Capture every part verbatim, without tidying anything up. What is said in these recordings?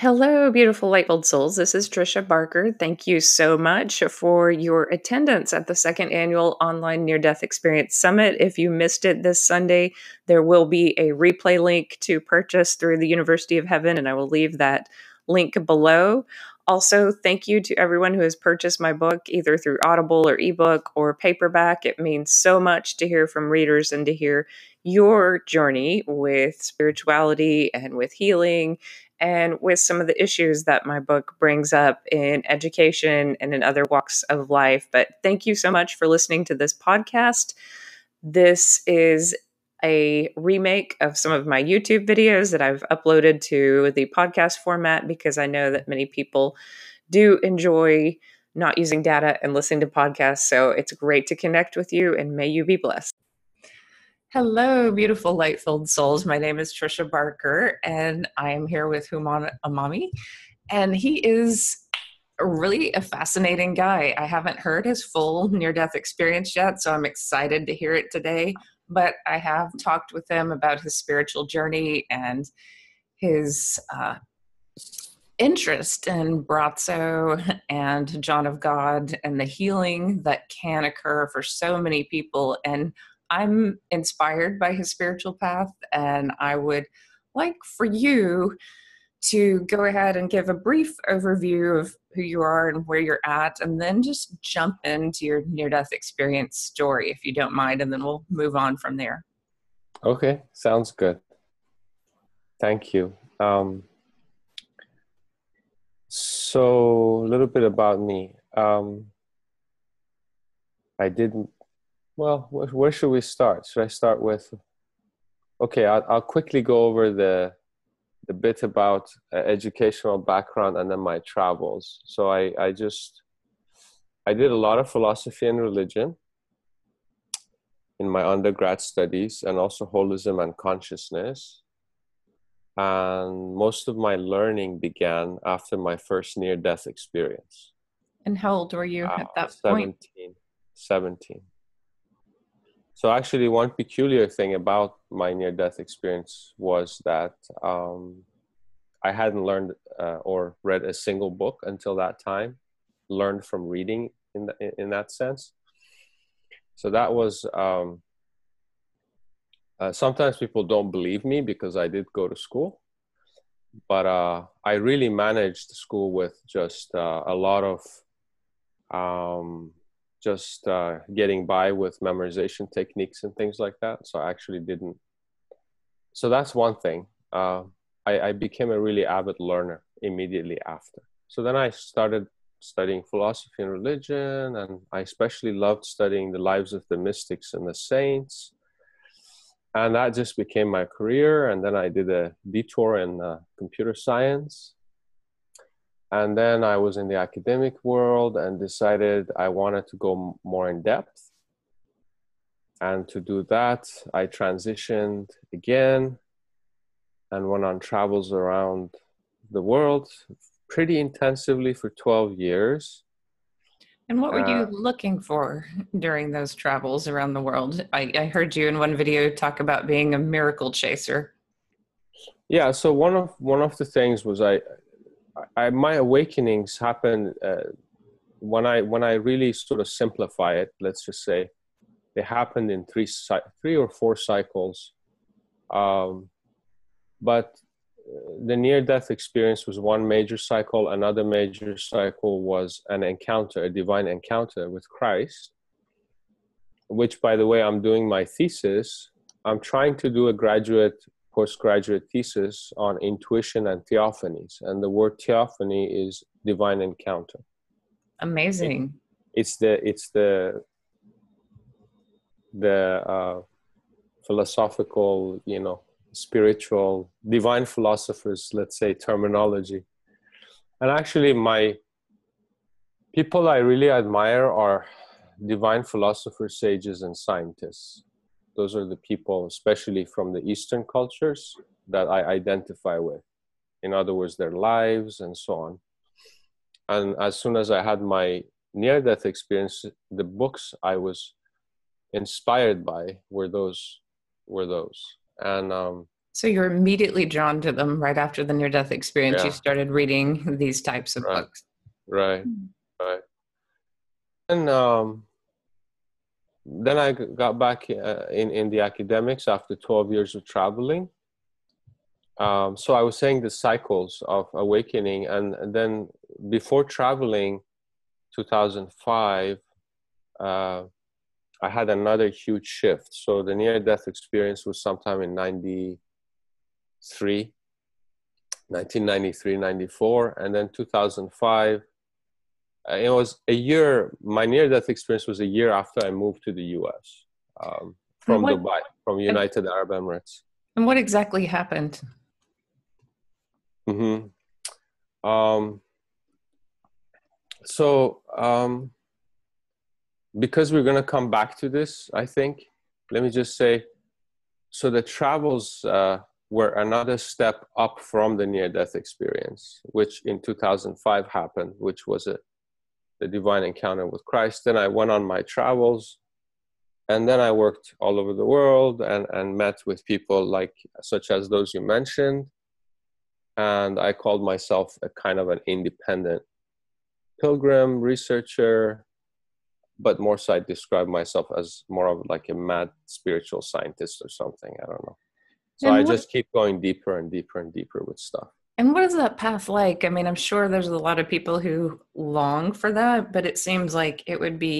Hello, beautiful light-bulb souls. This is Trisha Barker. Thank you so much for your attendance at the second annual Online Near-Death Experience Summit. If you missed it this Sunday, there will be a replay link to purchase through the University of Heaven, and I will leave that link below. Also, thank you to everyone who has purchased my book, either through Audible or ebook or paperback. It means so much to hear from readers and to hear your journey with spirituality and with healing and with some of the issues that my book brings up in education and in other walks of life. But thank you so much for listening to this podcast. This is a remake of some of my YouTube videos that I've uploaded to the podcast format because I know that many people do enjoy not using data and listening to podcasts. So it's great to connect with you, and may you be blessed. Hello, beautiful light-filled souls. My name is Trisha Barker, and I am here with Human Amami, and he is really a fascinating guy. I haven't heard his full near-death experience yet, so I'm excited to hear it today, but I have talked with him about his spiritual journey and his uh, interest in Braco and John of God and the healing that can occur for so many people, and I'm inspired by his spiritual path, and I would like for you to go ahead and give a brief overview of who you are and where you're at, and then just jump into your near-death experience story, if you don't mind, and then we'll move on from there. Okay, sounds good. Thank you. Um, so, a little bit about me. Um, I didn't Well, where should we start? Should I start with? Okay, I'll, I'll quickly go over the the bit about uh, educational background and then my travels. So I, I just, I did a lot of philosophy and religion in my undergrad studies, and also holism and consciousness. And most of my learning began after my first near-death experience. And how old were you uh, at that point? seventeen. So actually, one peculiar thing about my near-death experience was that um, I hadn't learned uh, or read a single book until that time, learned from reading in, the, in that sense. So that was, um, uh, sometimes people don't believe me because I did go to school, but uh, I really managed school with just uh, a lot of um, just uh, getting by with memorization techniques and things like that. So I actually didn't. So that's one thing. Uh, I, I became a really avid learner immediately after. So then I started studying philosophy and religion, and I especially loved studying the lives of the mystics and the saints. And that just became my career. And then I did a detour in uh, computer science. And then I was in the academic world and decided I wanted to go more in depth. And to do that, I transitioned again and went on travels around the world pretty intensively for twelve years. And what were uh, you looking for during those travels around the world? I, I heard you in one video talk about being a miracle chaser. Yeah, so one of, one of the things was I... I, my awakenings happen uh, when I when I really sort of simplify it. Let's just say they happened in three three or four cycles, um, but the near-death experience was one major cycle. Another major cycle was an encounter, a divine encounter with Christ. Which, by the way, I'm doing my thesis. I'm trying to do a graduate. Postgraduate thesis on intuition and theophanies, and the word theophany is divine encounter. Amazing. It, it's the it's the the uh, philosophical, you know, spiritual, divine philosophers, let's say, terminology. And actually, my people I really admire are divine philosophers, sages, and scientists. Those are the people, especially from the Eastern cultures, that I identify with. In other words, their lives and so on. And as soon as I had my near-death experience, the books I was inspired by were those. Were those. And um, So you're immediately drawn to them right after the near-death experience. Yeah. You started reading these types of right. books. Right, right. And um, then I got back uh, in, in the academics after twelve years of traveling. Um, so I was saying the cycles of awakening. And, and then before traveling, two thousand five, uh, I had another huge shift. So the near-death experience was sometime in nineteen ninety-three, ninety-four. And then two thousand five, it was a year, my near-death experience was a year after I moved to the U S um, from what, Dubai, from United and, Arab Emirates. And what exactly happened? Mm-hmm. Um, so... Um, Because we're going to come back to this, I think, let me just say, so the travels uh, were another step up from the near-death experience, which in two thousand five happened, which was a, the divine encounter with Christ. Then I went on my travels, and then I worked all over the world and, and met with people like, such as those you mentioned. And I called myself a kind of an independent pilgrim, researcher, but more so I describe myself as more of like a mad spiritual scientist or something. I don't know. So I just keep going deeper and deeper and deeper with stuff. And what is that path like? I mean, I'm sure there's a lot of people who long for that, but it seems like it would be,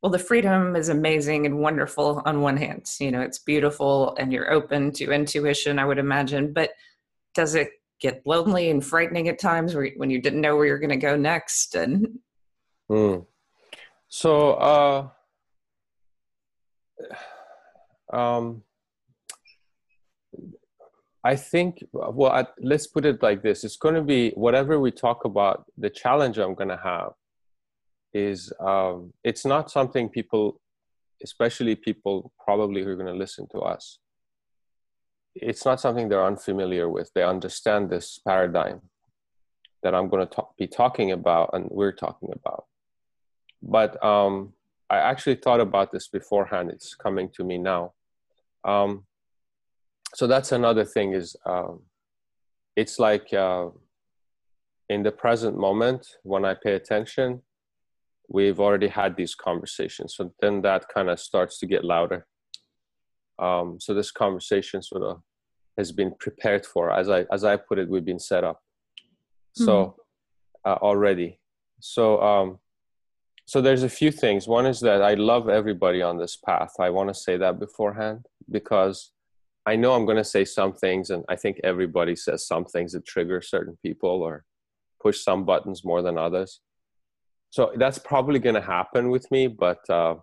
well, the freedom is amazing and wonderful on one hand. You know, it's beautiful and you're open to intuition, I would imagine. But does it get lonely and frightening at times when you didn't know where you're going to go next? And mm. So, uh, um, I think, well, I, let's put it like this. It's going to be, whatever we talk about, the challenge I'm going to have is, um, it's not something people, especially people probably who are going to listen to us, it's not something they're unfamiliar with. They understand this paradigm that I'm going to talk, be talking about and we're talking about. But um, I actually thought about this beforehand. It's coming to me now. Um, so that's another thing is, um, it's like uh, in the present moment, when I pay attention, we've already had these conversations. So then that kind of starts to get louder. Um, so this conversation sort of has been prepared for. As I, as I put it, we've been set up. Mm-hmm. So uh, already. So... Um, So there's a few things. One is that I love everybody on this path. I want to say that beforehand because I know I'm going to say some things, and I think everybody says some things that trigger certain people or push some buttons more than others. So that's probably going to happen with me, but uh,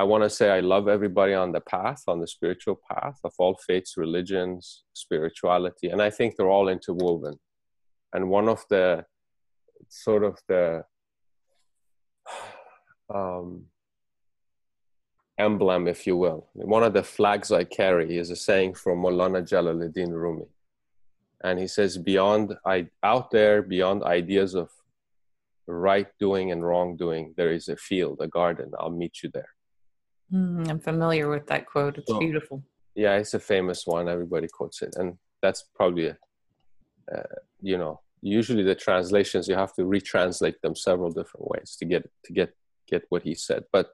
I want to say I love everybody on the path, on the spiritual path of all faiths, religions, spirituality. And I think they're all interwoven. And one of the sort of the Um, emblem, if you will. One of the flags I carry is a saying from Molana Jalaluddin Rumi. And he says, beyond, I, out there, beyond ideas of right doing and wrong doing, there is a field, a garden. I'll meet you there. Mm, I'm familiar with that quote. It's so beautiful. Yeah, it's a famous one. Everybody quotes it. And that's probably, a, uh, you know, usually the translations, you have to retranslate them several different ways to get to get get what he said. But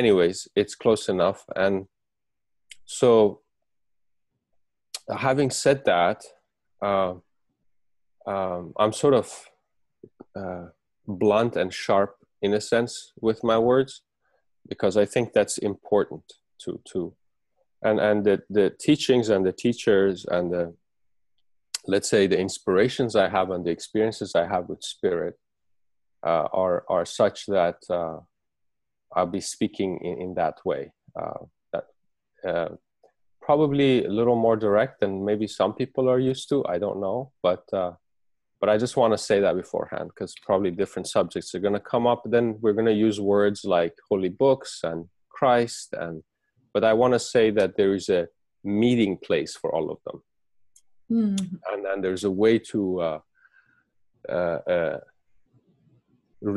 anyways, it's close enough. And so having said that, uh, um, I'm sort of uh, blunt and sharp in a sense with my words, because I think that's important to, to and, and the, the teachings and the teachers and the, let's say, the inspirations I have and the experiences I have with spirit uh, are, are such that uh, I'll be speaking in, in that way. Uh, that, uh, probably a little more direct than maybe some people are used to. I don't know. But, uh, but I just want to say that beforehand, because probably different subjects are going to come up. Then we're going to use words like holy books and Christ. And, but I want to say that there is a meeting place for all of them. Mm. And, and there's a way to uh, uh, uh,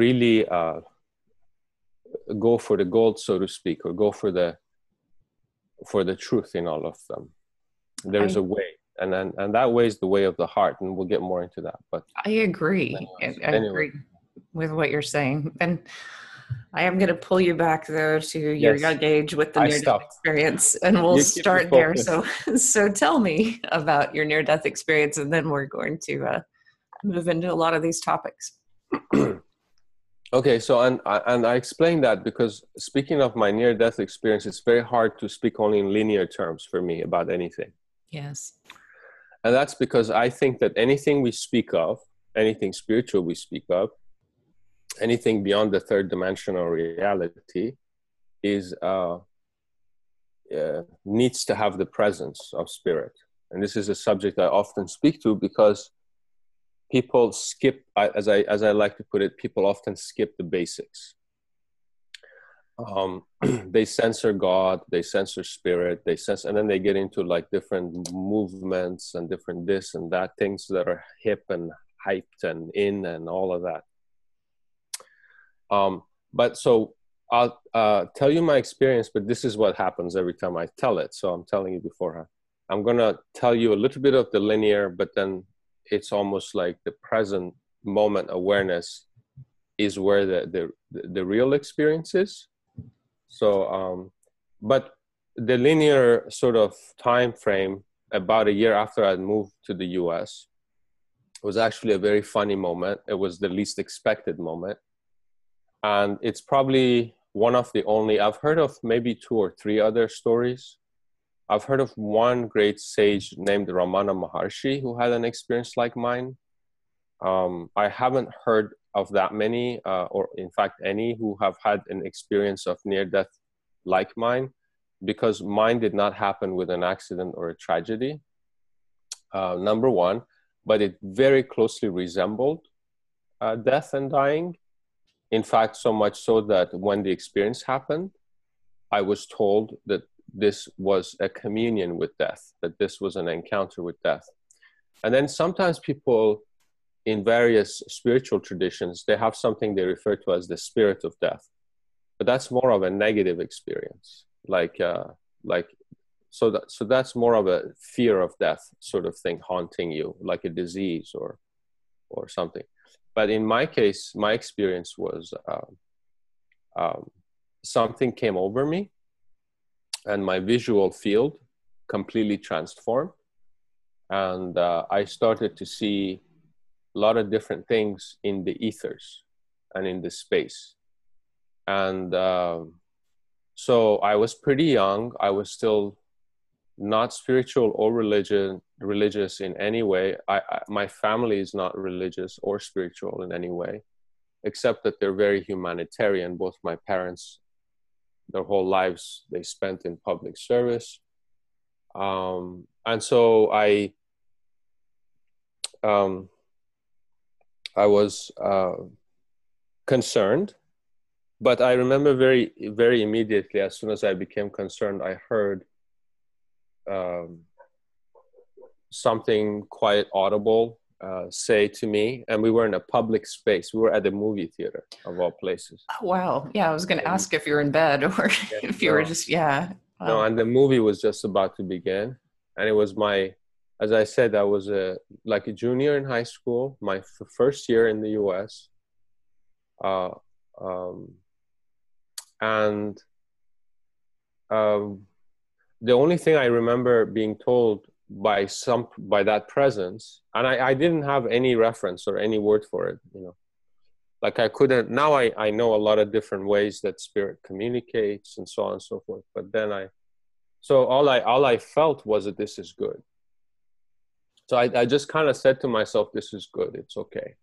really uh, go for the gold, so to speak, or go for the for the truth in all of them. There is I, a way, and, and and that way is the way of the heart, and we'll get more into that. But I agree. Anyways, I, I anyway. agree with what you're saying, and I am going to pull you back though to your yes. young age with the near-death experience, and we'll you start there. So, so tell me about your near-death experience, and then we're going to uh, move into a lot of these topics. Okay, so and and I explained that because speaking of my near-death experience, it's very hard to speak only in linear terms for me about anything. Yes. And that's because I think that anything we speak of, anything spiritual we speak of, anything beyond the third dimensional reality is uh, uh, needs to have the presence of spirit. And this is a subject I often speak to because people skip, as I, as I like to put it, people often skip the basics. Um, they censor God, they censor spirit, they censor, and then they get into like different movements and different this and that, things that are hip and hyped and in and all of that. Um, but so I'll uh, tell you my experience, but this is what happens every time I tell it. So I'm telling you beforehand. I'm going to tell you a little bit of the linear, but then it's almost like the present moment awareness is where the, the, the real experience is. So, um, but the linear sort of time frame, about a year after I moved to the U S, was actually a very funny moment. It was the least expected moment. And it's probably one of the only, I've heard of maybe two or three other stories. I've heard of one great sage named Ramana Maharshi who had an experience like mine. Um, I haven't heard of that many, uh, or in fact, any who have had an experience of near death like mine, because mine did not happen with an accident or a tragedy, uh, number one, but it very closely resembled uh, death and dying. In fact, so much so that when the experience happened, I was told that this was a communion with death, that this was an encounter with death. And then sometimes people in various spiritual traditions, they have something they refer to as the spirit of death. But that's more of a negative experience. Like, uh, like so, that, so that's more of a fear of death sort of thing haunting you, like a disease or, or something. But in my case, my experience was um, um, something came over me and my visual field completely transformed. And uh, I started to see a lot of different things in the ethers and in the space. And um, so I was pretty young. I was still not spiritual or religion, religious in any way. I, I, my family is not religious or spiritual in any way, except that they're very humanitarian. Both my parents, their whole lives, they spent in public service. Um, and so I, um, I was uh, concerned, but I remember very, very immediately, as soon as I became concerned, I heard Um, something quite audible uh, say to me, and we were in a public space. We were at a movie theater of all places. Oh, wow. Yeah, I was going to ask if you were in bed or yeah, if you no. were just, yeah. Wow. No, and the movie was just about to begin. And it was my, as I said, I was a, like a junior in high school, my f first year in the U S. Uh, um, and um, the only thing I remember being told by some, by that presence, and I, I didn't have any reference or any word for it, you know, like I couldn't, now I, I know a lot of different ways that spirit communicates and so on and so forth. But then I, so all I, all I felt was that this is good. So I, I just kind of said to myself, this is good. It's okay.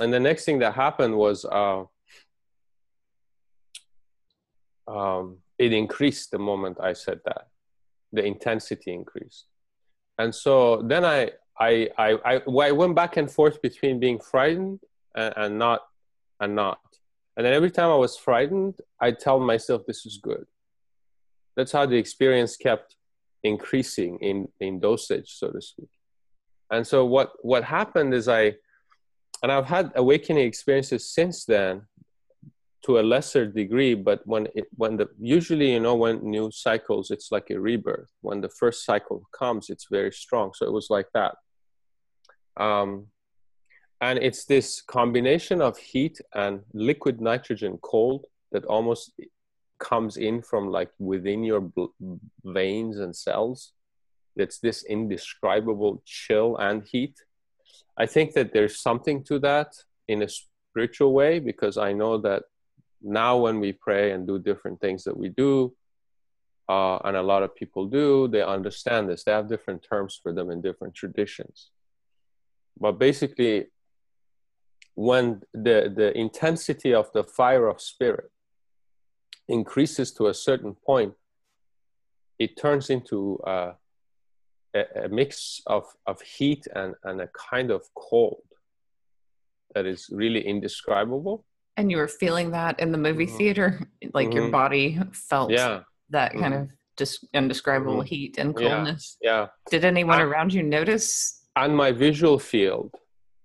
And the next thing that happened was, uh, um, it increased the moment I said that. The intensity increased. And so then I, I, I, I, I went back and forth between being frightened and, and not, and not. And then every time I was frightened, I tell myself, this is good. That's how the experience kept increasing in, in dosage, so to speak. And so what, what happened is I, and I've had awakening experiences since then, to a lesser degree, but when it, when the, usually, you know, when new cycles, it's like a rebirth. When the first cycle comes, it's very strong. So it was like that. Um, and it's this combination of heat and liquid nitrogen cold that almost comes in from like within your veins and cells. It's this indescribable chill and heat. I think that there's something to that in a spiritual way, because I know that now when we pray and do different things that we do, uh, and a lot of people do, they understand this. They have different terms for them in different traditions. But basically, when the, the intensity of the fire of spirit increases to a certain point, it turns into uh, a, a mix of, of heat and, and a kind of cold that is really indescribable. And you were feeling that in the movie theater, like mm-hmm. your body felt yeah. that mm-hmm. kind of just indescribable mm-hmm. heat and coldness. Yeah. yeah. Did anyone and, around you notice? And my visual field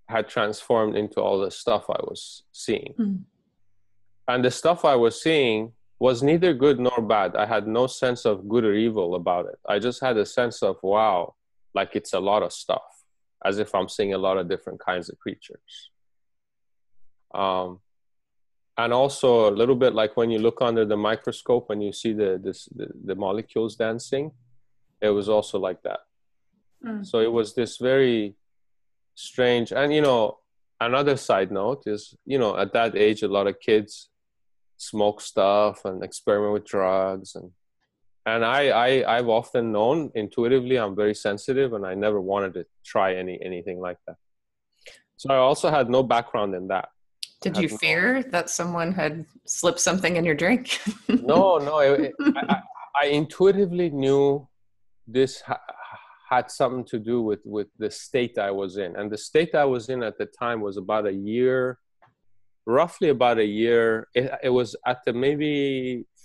had transformed into all the stuff I was seeing. Mm-hmm. And the stuff I was seeing was neither good nor bad. I had no sense of good or evil about it. I just had a sense of, wow, like it's a lot of stuff, as if I'm seeing a lot of different kinds of creatures. Um, And also a little bit like when you look under the microscope and you see the, this, the, the molecules dancing, it was also like that. Mm. So it was this very strange. And, you know, another side note is, you know, at that age, a lot of kids smoke stuff and experiment with drugs. And, and I, I, I've often known intuitively I'm very sensitive, and I never wanted to try any, anything like that. So I also had no background in that. Did you fear that someone had slipped something in your drink? No, no. It, it, I, I intuitively knew this ha had something to do with, with the state I was in. And the state I was in at the time was about a year, roughly about a year. It, it was at the maybe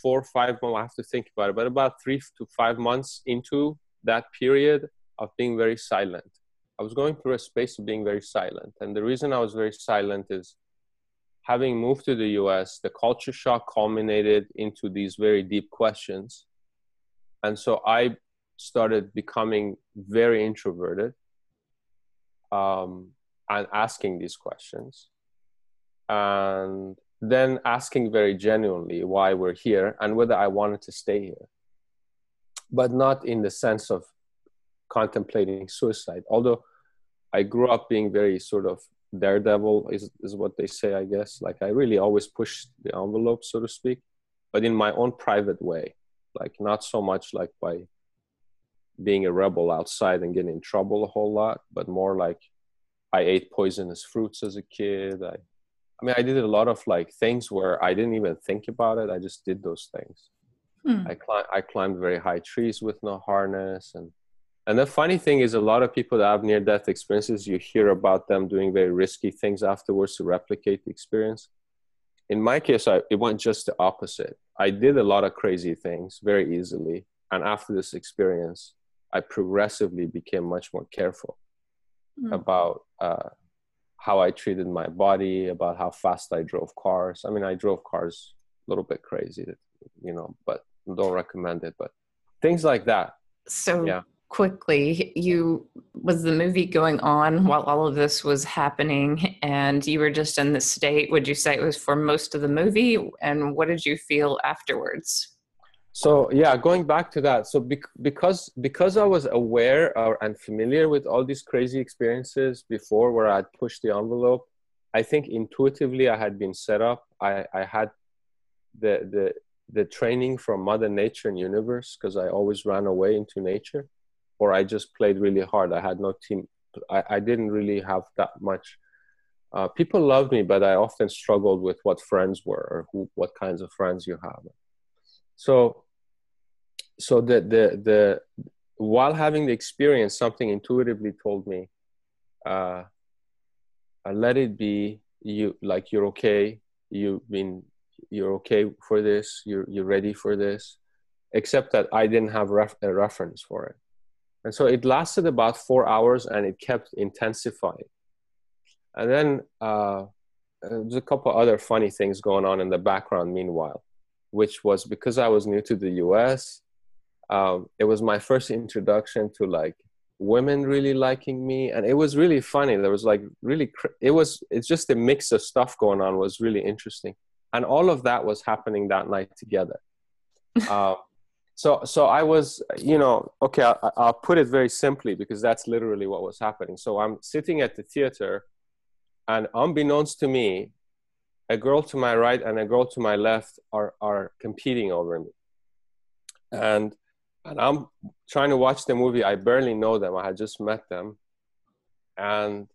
four or five, well, I have to think about it, but about three to five months into that period of being very silent. I was going through a space of being very silent. And the reason I was very silent is, having moved to the U S, the culture shock culminated into these very deep questions. And so I started becoming very introverted um, and asking these questions. And then asking very genuinely why we're here and whether I wanted to stay here. But not in the sense of contemplating suicide. Although I grew up being very sort of daredevil is, is what they say, I guess. Like I really always pushed the envelope, so to speak, but in my own private way, like not so much like by being a rebel outside and getting in trouble a whole lot, but more like I ate poisonous fruits as a kid. I, I mean, I did a lot of like things where I didn't even think about it. I just did those things. Hmm. I, clim- I climbed very high trees with no harness. And And the funny thing is, a lot of people that have near-death experiences, you hear about them doing very risky things afterwards to replicate the experience. In my case, I, it went just the opposite. I did a lot of crazy things very easily. And after this experience, I progressively became much more careful mm. about uh, how I treated my body, about how fast I drove cars. I mean, I drove cars a little bit crazy, you know, but don't recommend it. But things like that. So. Yeah. Quickly, you was the movie going on while all of this was happening, and you were just in this state? Would you say it was for most of the movie, and what did you feel afterwards? So yeah, going back to that, so bec because because I was aware or and familiar with all these crazy experiences before, where I'd pushed the envelope, I think intuitively I had been set up. I I had the the the training from Mother Nature and Universe, because I always ran away into nature. Or I just played really hard. I had no team. I, I didn't really have that much. Uh, people loved me, but I often struggled with what friends were or who, what kinds of friends you have. So, so the, the, the, while having the experience, something intuitively told me, uh, let it be. You, like, you're okay. You've been, you're okay for this. You're, you're ready for this. Except that I didn't have ref, a reference for it. And so it lasted about four hours, and it kept intensifying. And then uh, uh, there's a couple other funny things going on in the background meanwhile, which was because I was new to the U S, um, it was my first introduction to like women really liking me. And it was really funny. There was like really, cr- it was, it's just a mix of stuff going on was really interesting. And all of that was happening that night together. Uh, so, so I was, you know, okay, I, I'll put it very simply because that's literally what was happening. So I'm sitting at the theater and unbeknownst to me, a girl to my right and a girl to my left are, are competing over me. And, and I'm trying to watch the movie. I barely know them. I had just met them. And,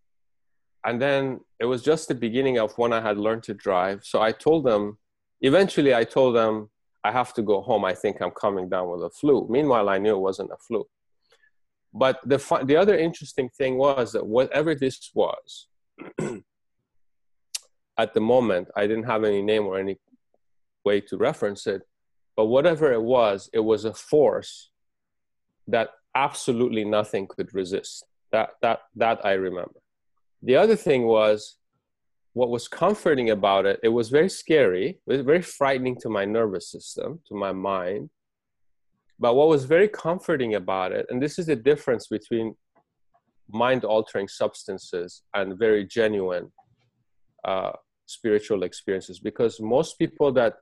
and then it was just the beginning of when I had learned to drive. So I told them, eventually I told them, I have to go home. I think I'm coming down with a flu. Meanwhile, I knew it wasn't a flu. But the fu- the other interesting thing was that whatever this was, at the moment, I didn't have any name or any way to reference it. But whatever it was, it was a force that absolutely nothing could resist. That, that, that I remember. The other thing was, what was comforting about it, it was very scary, it was very frightening to my nervous system, to my mind. But what was very comforting about it, and this is the difference between mind-altering substances and very genuine uh, spiritual experiences, because most people that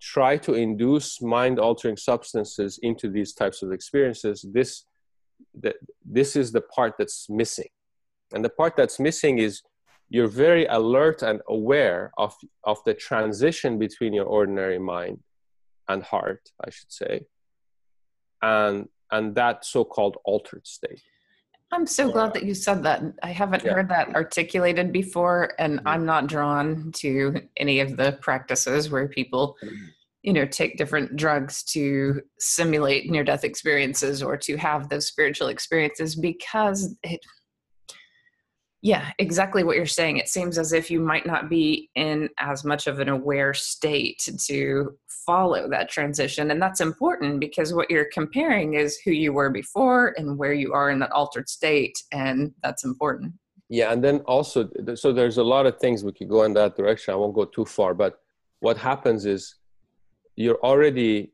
try to induce mind-altering substances into these types of experiences, this, the, this is the part that's missing. And the part that's missing is you're very alert and aware of, of the transition between your ordinary mind and heart, I should say, and and that so-called altered state. I'm so glad uh, that you said that. I haven't yeah. heard that articulated before, and mm-hmm. I'm not drawn to any of the practices where people, you know, take different drugs to simulate near-death experiences or to have those spiritual experiences because it... Yeah, exactly what you're saying. It seems as if you might not be in as much of an aware state to follow that transition. And that's important because what you're comparing is who you were before and where you are in that altered state. And that's important. Yeah. And then also, so there's a lot of things we could go in that direction. I won't go too far, but what happens is you're already,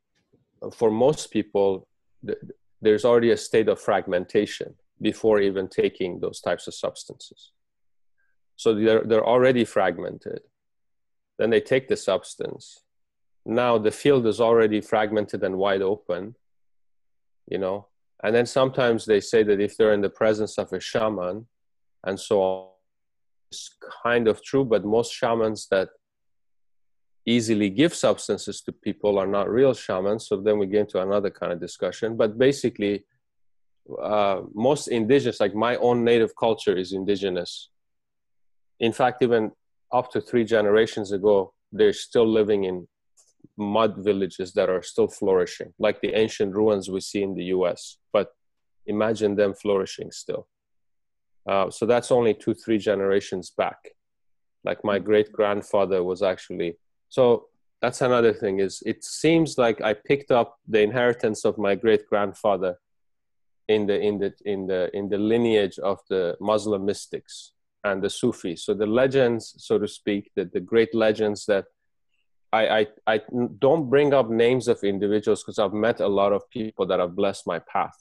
for most people, there's already a state of fragmentation before even taking those types of substances. So they're, they're already fragmented. Then they take the substance. Now the field is already fragmented and wide open, you know? And then sometimes they say that if they're in the presence of a shaman and so on, it's kind of true, but most shamans that easily give substances to people are not real shamans. So then we get into another kind of discussion, but basically, Uh, most indigenous, like my own native culture is indigenous. In fact, even up to three generations ago, they're still living in mud villages that are still flourishing, like the ancient ruins we see in the U S. But imagine them flourishing still. Uh, so that's only two, three generations back. Like my great-grandfather was actually... So that's another thing is it seems like I picked up the inheritance of my great-grandfather in the in the in the in the lineage of the Muslim mystics and the Sufis. So the legends, so to speak, that the great legends that I I, I don't bring up names of individuals because I've met a lot of people that have blessed my path.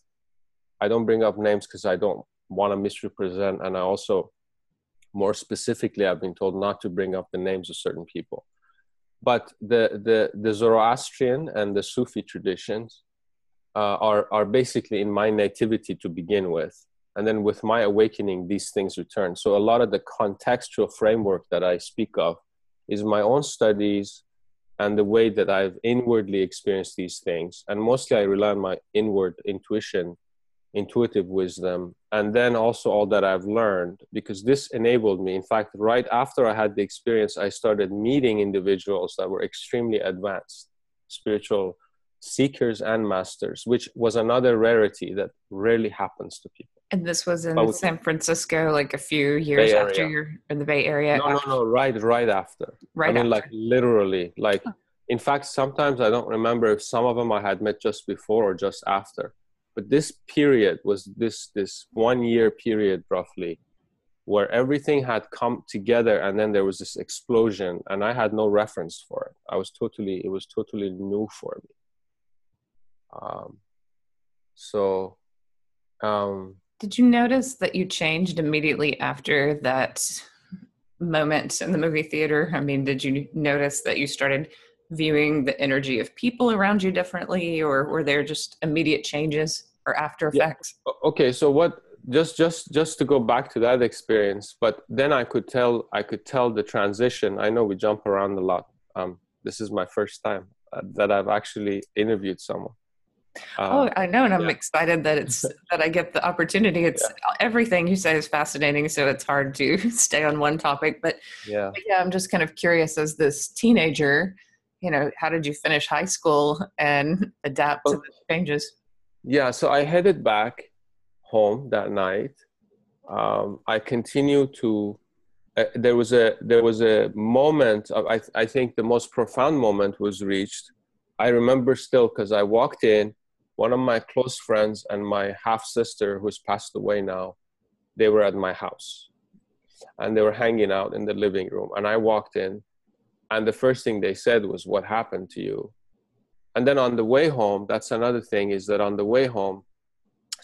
I don't bring up names because I don't want to misrepresent, and I also, more specifically, I've been told not to bring up the names of certain people. But the the the Zoroastrian and the Sufi traditions Uh, are are basically in my nativity to begin with. And then with my awakening, these things return. So a lot of the contextual framework that I speak of is my own studies and the way that I've inwardly experienced these things. And mostly I rely on my inward intuition, intuitive wisdom, and then also all that I've learned, because this enabled me. In fact, right after I had the experience, I started meeting individuals that were extremely advanced, spiritual seekers and masters, which was another rarity that rarely happens to people. And this was in was San Francisco, like a few years after you're in the Bay Area. No, no, no, right, right after. Right I mean, after. like literally, like, huh. In fact, sometimes I don't remember if some of them I had met just before or just after. But this period was this this one year period roughly where everything had come together, and then there was this explosion, and I had no reference for it. I was totally, it was totally new for me. Um, so, um, did you notice that you changed immediately after that moment in the movie theater? I mean, did you notice that you started viewing the energy of people around you differently, or were there just immediate changes or after effects? Yeah. Okay, so what? Just, just, just to go back to that experience, but then I could tell, I could tell the transition. I know we jump around a lot. Um, this is my first time that I've actually interviewed someone. Um, oh, I know, and I'm yeah. excited that it's that I get the opportunity. It's yeah. everything you say is fascinating, so it's hard to stay on one topic. But yeah, but yeah, I'm just kind of curious, as this teenager, you know, how did you finish high school and adapt well, to the changes? Yeah, so I headed back home that night. um, I continued to, uh, there was a, there was a moment of, I, th I think the most profound moment was reached. I remember still, because I walked in, one of my close friends and my half sister, who's passed away now, they were at my house and they were hanging out in the living room. And I walked in, and the first thing they said was, "What happened to you?" And then on the way home, that's another thing, is that on the way home,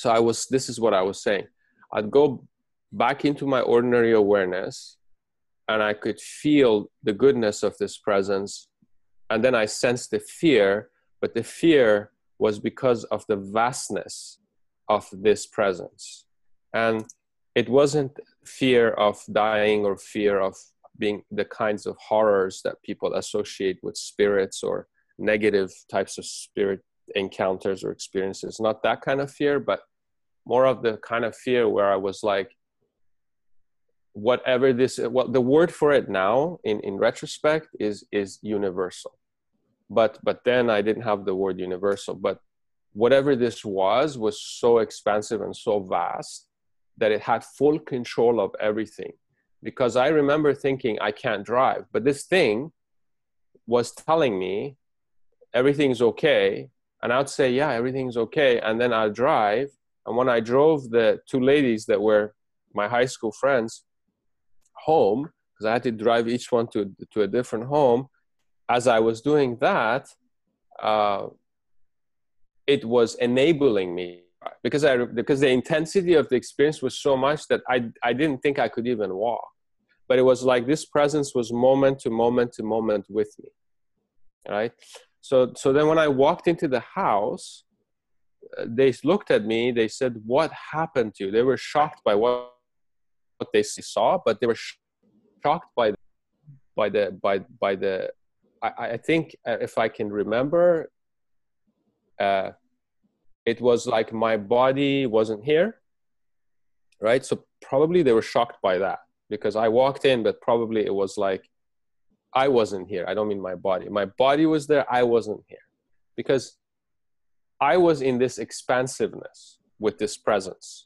so I was, this is what I was saying. I'd go back into my ordinary awareness, and I could feel the goodness of this presence. And then I sensed the fear, but the fear was because of the vastness of this presence. And it wasn't fear of dying or fear of being the kinds of horrors that people associate with spirits or negative types of spirit encounters or experiences, not that kind of fear, but more of the kind of fear where I was like, whatever this, well, the word for it now in, in retrospect is, is universal. But, but then I didn't have the word universal, but whatever this was, was so expansive and so vast that it had full control of everything. Because I remember thinking, I can't drive, but this thing was telling me everything's okay. And I'd say, yeah, everything's okay. And then I'll drive. And when I drove the two ladies that were my high school friends home, because I had to drive each one to, to a different home, as I was doing that, uh, it was enabling me. Because, I, because the intensity of the experience was so much that I, I didn't think I could even walk. But it was like this presence was moment to moment to moment with me, right? So, so then when I walked into the house, uh, they looked at me, they said, "What happened to you?" They were shocked by what, what they saw, but they were shocked by the, by the, by, by the, I, I think uh, if I can remember, uh, it was like my body wasn't here, right? So probably they were shocked by that because I walked in, but probably it was like, I wasn't here. I don't mean my body. My body was there. I wasn't here because I was in this expansiveness with this presence.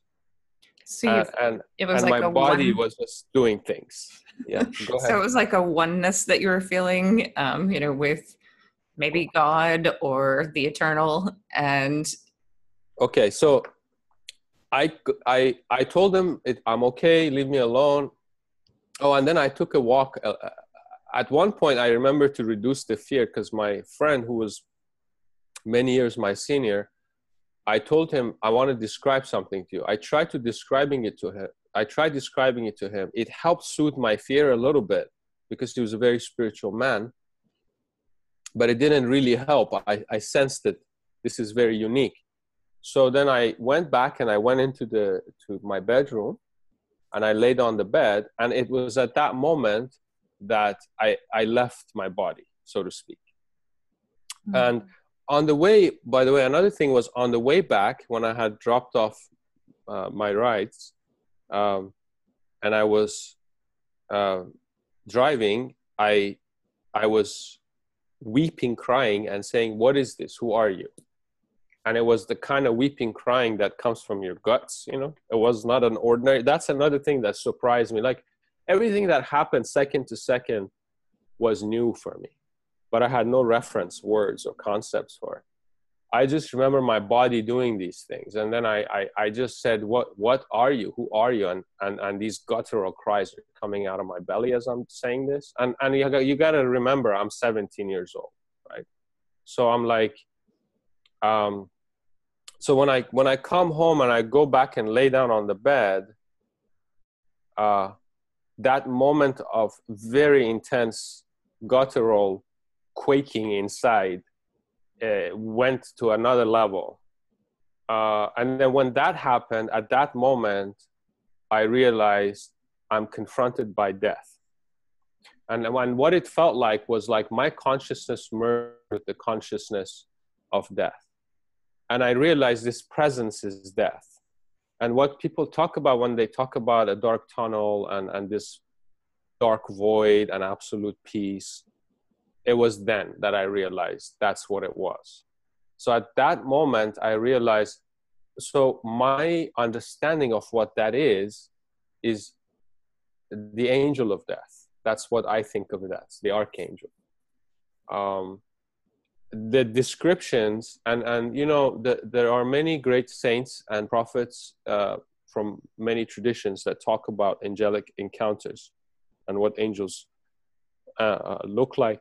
So uh, and it was and like my body one... was just doing things. Yeah. Go ahead. So it was like a oneness that you were feeling, um, you know, with maybe God or the eternal. And okay, so I I I told them it, I'm okay. Leave me alone. Oh, and then I took a walk. Uh, At one point, I remember to reduce the fear because my friend who was many years my senior, I told him, I want to describe something to you. I tried to describing it to him. I tried describing it to him. It helped soothe my fear a little bit because he was a very spiritual man, but it didn't really help. I, I sensed that this is very unique. So then I went back and I went into the, to my bedroom and I laid on the bed, and it was at that moment that I, I left my body, so to speak. Mm-hmm. And on the way, by the way, another thing was on the way back when I had dropped off uh, my rides um, and I was uh, driving, I, I was weeping, crying and saying, "What is this? Who are you?" And it was the kind of weeping, crying that comes from your guts, you know. It was not an ordinary, that's another thing that surprised me. Like, everything that happened second to second was new for me, but I had no reference words or concepts for it. I just remember my body doing these things. And then I, I, I just said, what, what are you? Who are you? And, and, and these guttural cries are coming out of my belly as I'm saying this. And, and you, you got to remember, I'm seventeen years old, right? So I'm like, um, so when I, when I come home and I go back and lay down on the bed, uh, that moment of very intense guttural quaking inside, Uh, went to another level. Uh, and then when that happened, at that moment, I realized I'm confronted by death. And when, what it felt like was like my consciousness merged with the consciousness of death. And I realized this presence is death. And what people talk about when they talk about a dark tunnel and, and this dark void and absolute peace, it was then that I realized that's what it was. So at that moment, I realized, so my understanding of what that is, is the angel of death. That's what I think of it as, the archangel. Um, the descriptions, and, and you know, the, there are many great saints and prophets uh, from many traditions that talk about angelic encounters and what angels uh, look like.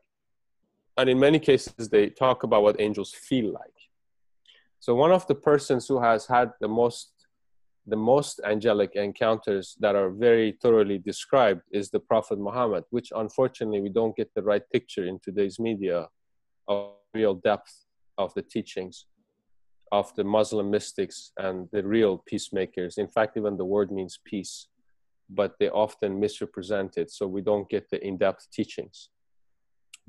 And in many cases, they talk about what angels feel like. So one of the persons who has had the most, the most angelic encounters that are very thoroughly described is the Prophet Muhammad, which unfortunately we don't get the right picture in today's media of real depth of the teachings of the Muslim mystics and the real peacemakers. In fact, even the word means peace, but they often misrepresent it. So we don't get the in-depth teachings.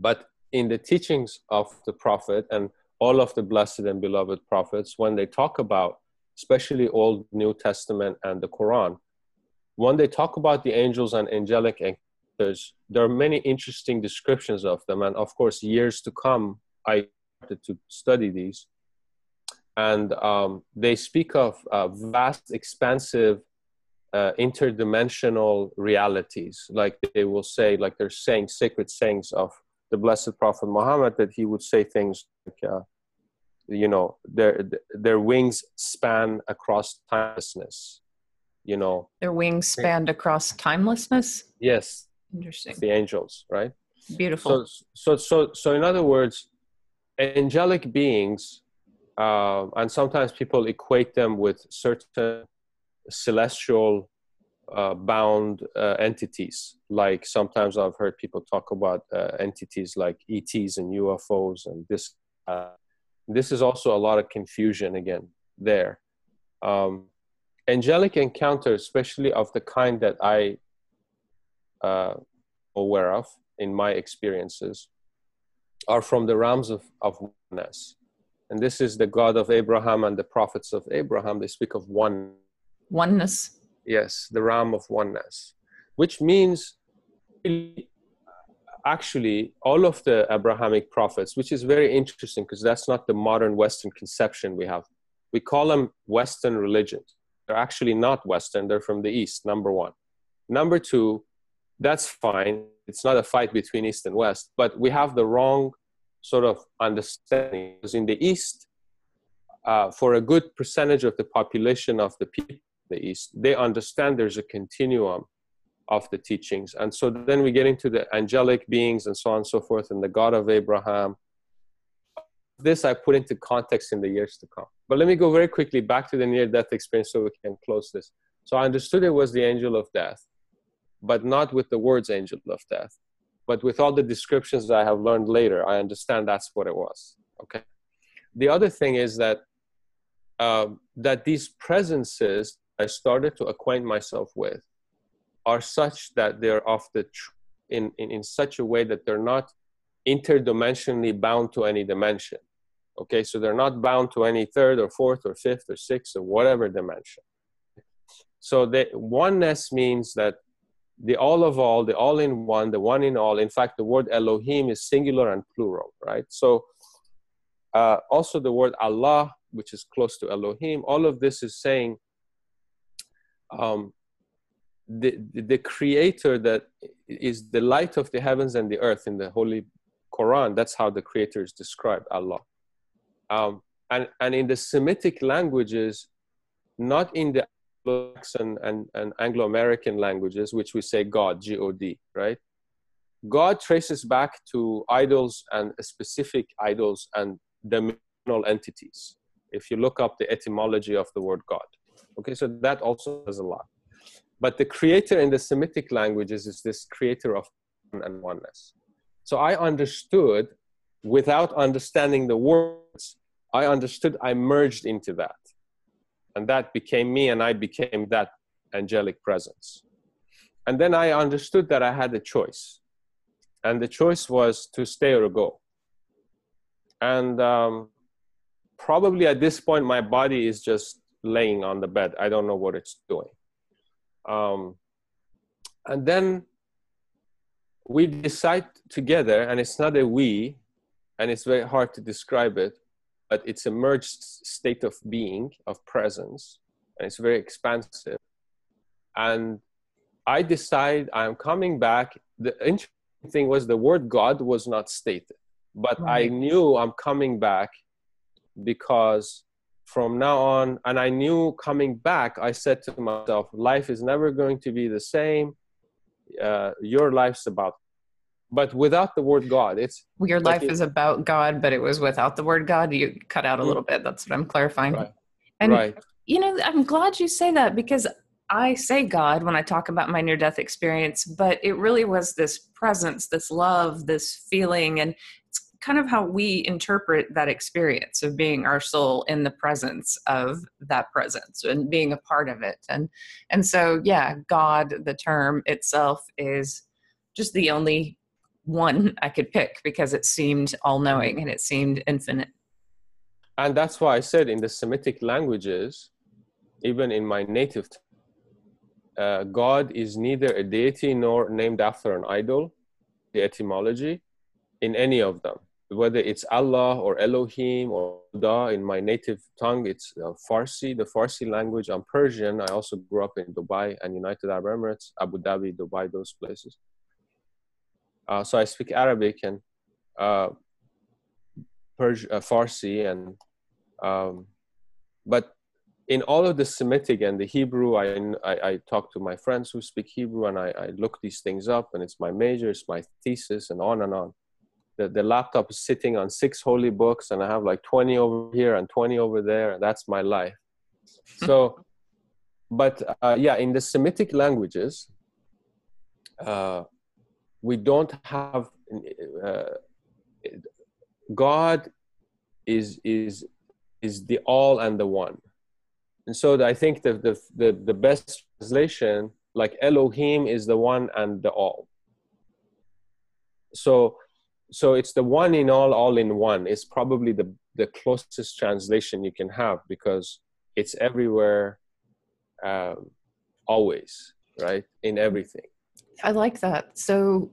But in the teachings of the Prophet and all of the blessed and beloved prophets, when they talk about, especially Old New Testament and the Quran, when they talk about the angels and angelic encounters, there are many interesting descriptions of them. And of course, years to come, I started to study these. And um, they speak of uh, vast, expansive, uh, interdimensional realities. Like they will say, like they're saying sacred sayings of the blessed Prophet Muhammad, that he would say things like, uh, you know, their their wings span across timelessness, you know. Their wings spanned across timelessness? Yes. Interesting. The angels, right? Beautiful. So, so, so, so in other words, angelic beings, uh, and sometimes people equate them with certain celestial Uh, bound uh, entities. Like sometimes I've heard people talk about uh, entities like E Ts and U F Os and this. Uh, this is also a lot of confusion again there. Um, angelic encounters, especially of the kind that I uh, aware of in my experiences, are from the realms of, of oneness. And this is the God of Abraham and the prophets of Abraham. They speak of one. Oneness. Yes, the realm of oneness, which means actually all of the Abrahamic prophets, which is very interesting because that's not the modern Western conception we have. We call them Western religions. They're actually not Western. They're from the East, number one. Number two, that's fine. It's not a fight between East and West, but we have the wrong sort of understanding. Because in the East, uh, for a good percentage of the population of the people, the East, they understand there's a continuum of the teachings. And so then we get into the angelic beings and so on and so forth, and the God of Abraham. This I put into context in the years to come. But let me go very quickly back to the near-death experience so we can close this. So I understood it was the angel of death, but not with the words angel of death, but with all the descriptions that I have learned later, I understand that's what it was. Okay. The other thing is that, uh, that these presences I started to acquaint myself with are such that they're of the tr in, in, in such a way that they're not interdimensionally bound to any dimension. Okay, so they're not bound to any third or fourth or fifth or sixth or whatever dimension. So the oneness means that the all of all, the all in one, the one in all. In fact, the word Elohim is singular and plural, right? So uh, also the word Allah, which is close to Elohim, all of this is saying Um, the, the, the creator that is the light of the heavens and the earth in the Holy Quran. That's how the creator is described, Allah. Um, and, and in the Semitic languages, not in the Anglo-Saxon and, and Anglo-American languages, which we say God, G O D, right? God traces back to idols and specific idols and dominical entities. If you look up the etymology of the word God. Okay, so that also does a lot. But the creator in the Semitic languages is this creator of one and oneness. So I understood, without understanding the words, I understood I merged into that. And that became me, and I became that angelic presence. And then I understood that I had a choice. And the choice was to stay or go. And um, probably at this point, my body is just laying on the bed. I don't know what it's doing. Um, and then we decide together, and it's not a we, and it's very hard to describe it, but it's a merged state of being, of presence, and it's very expansive. And I decide I'm coming back. The interesting thing was the word God was not stated, but right. I knew I'm coming back because from now on, and I knew coming back, I said to myself, life is never going to be the same. Uh, your life's about, but without the word God, it's... Your life like it, is about God, but it was without the word God. You cut out a little bit. That's what I'm clarifying. Right. And, right. you know, I'm glad you say that, because I say God when I talk about my near-death experience, but it really was this presence, this love, this feeling, and it's kind of how we interpret that experience of being our soul in the presence of that presence and being a part of it. And, and so, yeah, God, the term itself, is just the only one I could pick because it seemed all-knowing and it seemed infinite. And that's why I said in the Semitic languages, even in my native tongue, uh, God is neither a deity nor named after an idol, the etymology, in any of them. Whether it's Allah or Elohim or Da, in my native tongue, it's uh, Farsi, the Farsi language. I'm Persian. I also grew up in Dubai and United Arab Emirates, Abu Dhabi, Dubai, those places. Uh, so I speak Arabic and uh, Persian, uh, Farsi, and um, but in all of the Semitic and the Hebrew, I, I, I talk to my friends who speak Hebrew, and I, I look these things up, and it's my major, it's my thesis, and on and on. The, the laptop is sitting on six holy books, and I have like twenty over here and twenty over there, and that's my life. So, but uh, yeah, in the Semitic languages, uh, we don't have, uh, God is, is, is the all and the one. And so I think the, the, the, the best translation, like Elohim is the one and the all. So, So it's the one in all, all in one. It's probably the, the closest translation you can have, because it's everywhere, um, always, right? In everything. I like that. So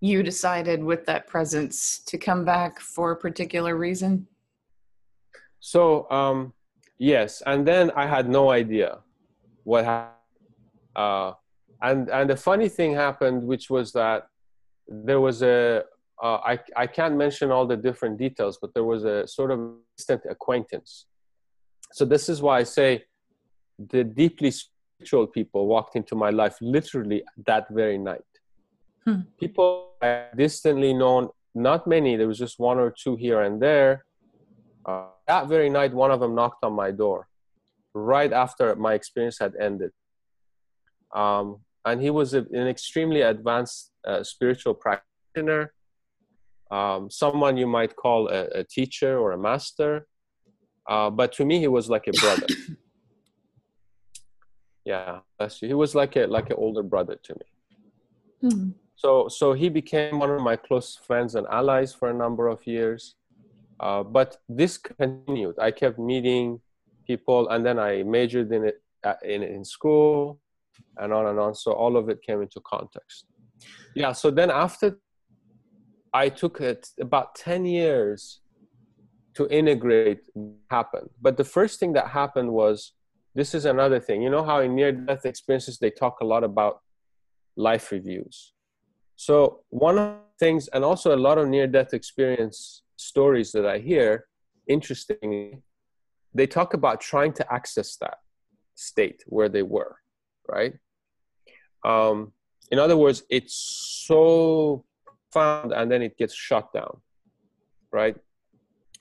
you decided with that presence to come back for a particular reason? So, um, yes. And then I had no idea what happened. Uh, and, and the funny thing happened, which was that there was a, uh, I, I can't mention all the different details, but there was a sort of distant acquaintance. So this is why I say the deeply spiritual people walked into my life literally that very night. Hmm. People I distantly known, not many, there was just one or two here and there. Uh, that very night, one of them knocked on my door right after my experience had ended. Um, and he was a, an extremely advanced Uh, spiritual practitioner, um, someone you might call a, a teacher or a master, uh, but to me he was like a brother. Yeah, he was like a like an older brother to me. Mm-hmm. So so he became one of my close friends and allies for a number of years. Uh, but this continued. I kept meeting people, and then I majored in it uh, in in school, and on and on. So all of it came into context. Yeah, so then after, I took it about ten years to integrate what happened. But the first thing that happened was, this is another thing. You know how in near-death experiences, they talk a lot about life reviews. So one of the things, and also a lot of near-death experience stories that I hear, interestingly, they talk about trying to access that state where they were, right? Um, in other words, it's so profound, and then it gets shut down, right?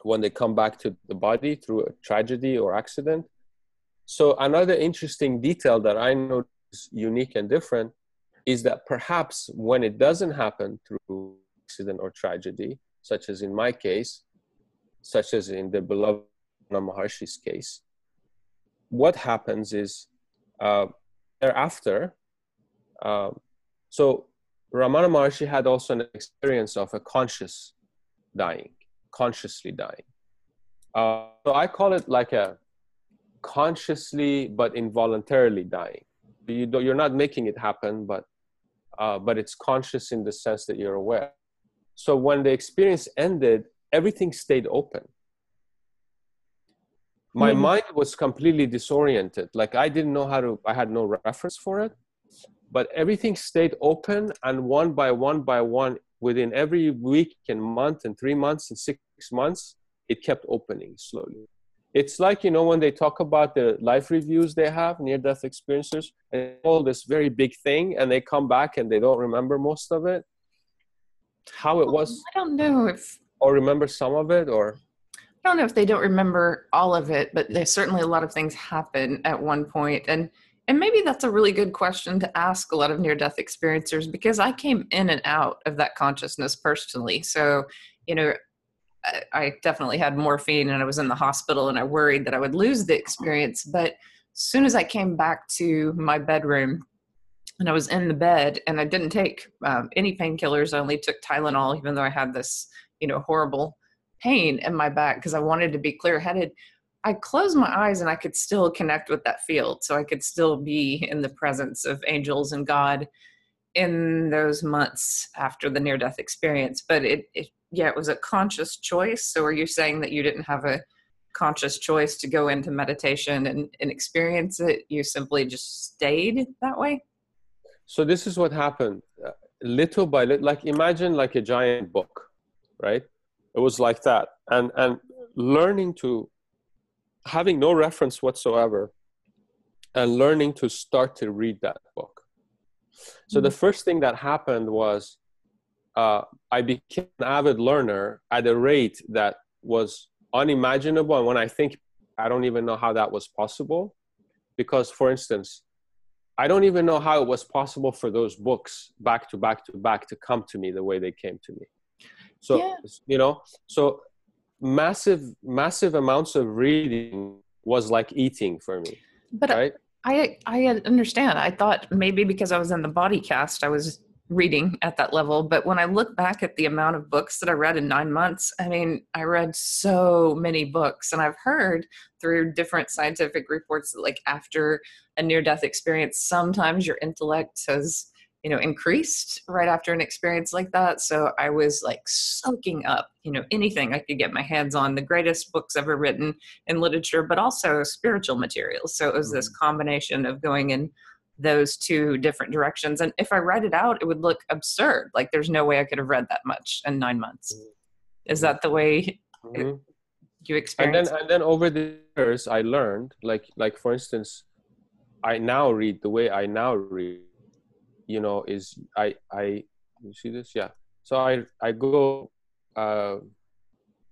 When they come back to the body through a tragedy or accident. So another interesting detail that I know is unique and different is that perhaps when it doesn't happen through accident or tragedy, such as in my case, such as in the beloved Maharshi's case, what happens is uh, thereafter, uh, so Ramana Maharshi had also an experience of a conscious dying, consciously dying. Uh, so I call it like a consciously but involuntarily dying. You don't, you're not making it happen, but, uh, but it's conscious in the sense that you're aware. So when the experience ended, everything stayed open. My mm-hmm. mind was completely disoriented. Like I didn't know how to, I had no reference for it, but everything stayed open, and one by one by one, within every week and month and three months and six months, it kept opening slowly. It's like, you know, when they talk about the life reviews they have, near-death experiences, and all this very big thing, and they come back and they don't remember most of it, how it was. I don't know if... Or remember some of it, or... I don't know if they don't remember all of it, but there's certainly a lot of things happen at one point. And and maybe that's a really good question to ask a lot of near-death experiencers, because I came in and out of that consciousness personally. So, you know, I, I definitely had morphine and I was in the hospital and I worried that I would lose the experience. But as soon as I came back to my bedroom and I was in the bed, and I didn't take um, any painkillers, I only took Tylenol, even though I had this, you know, horrible pain in my back because I wanted to be clear-headed. I closed my eyes and I could still connect with that field. So I could still be in the presence of angels and God in those months after the near-death experience. But it, it, yeah, it was a conscious choice. So are you saying that you didn't have a conscious choice to go into meditation and, and experience it? You simply just stayed that way? So this is what happened. Uh, little by little, like imagine like a giant book, right? It was like that. And, and learning to, having no reference whatsoever, and learning to start to read that book. So mm-hmm. the first thing that happened was uh, I became an avid learner at a rate that was unimaginable. And when I think, I don't even know how that was possible. Because, for instance, I don't even know how it was possible for those books back to back to back to come to me the way they came to me. So, yeah. you know, so massive, massive amounts of reading was like eating for me. But right? I, I understand. I thought maybe because I was in the body cast, I was reading at that level. But when I look back at the amount of books that I read in nine months, I mean, I read so many books. And I've heard through different scientific reports that, like, after a near-death experience, sometimes your intellect has, you know, increased right after an experience like that. So I was like soaking up, you know, anything I could get my hands on, the greatest books ever written in literature, but also spiritual materials. So it was this combination of going in those two different directions. And if I read it out, it would look absurd. Like there's no way I could have read that much in nine months. Is that the way mm-hmm. it, you experienced? And then, and then over the years I learned, like, like for instance, I now read the way I now read. You know, is I, I, you see this? Yeah. So I, I go, uh,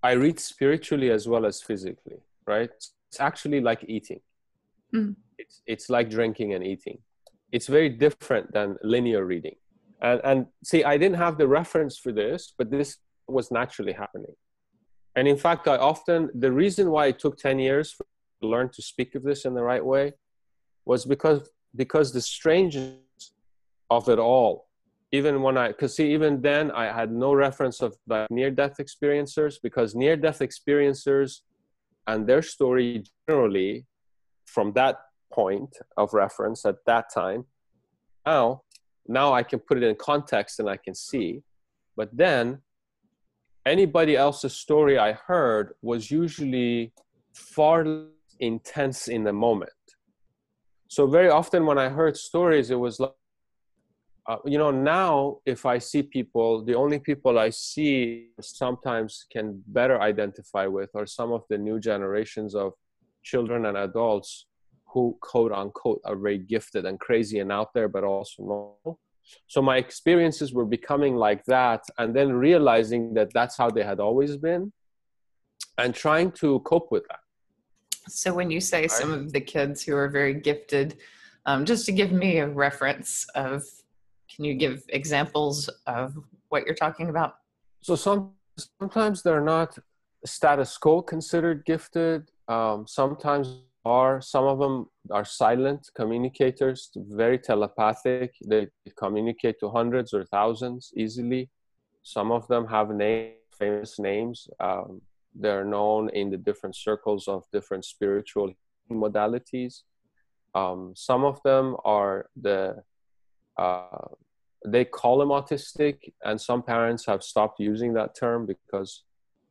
I read spiritually as well as physically, right? It's actually like eating. Mm. It's, it's like drinking and eating. It's very different than linear reading. And, and see, I didn't have the reference for this, but this was naturally happening. And in fact, I often, the reason why it took ten years for me to learn to speak of this in the right way was because, because the strange of it all, even when I, because see, even then I had no reference of the near-death experiencers, because near-death experiencers and their story generally, from that point of reference at that time, now, now I can put it in context and I can see. But then anybody else's story I heard was usually far less intense in the moment. So very often when I heard stories, it was like, uh, you know, now if I see people, the only people I see sometimes can better identify with are some of the new generations of children and adults who, quote unquote, are very gifted and crazy and out there, but also normal. So my experiences were becoming like that, and then realizing that that's how they had always been and trying to cope with that. So when you say right. some of the kids who are very gifted, um, just to give me a reference of, can you give examples of what you're talking about? So some, sometimes they're not status quo considered gifted. Um, sometimes are, some of them are silent communicators, very telepathic. They communicate to hundreds or thousands easily. Some of them have names, famous names. Um, They're known in the different circles of different spiritual modalities. Um, some of them are the, uh, they call them autistic, and some parents have stopped using that term because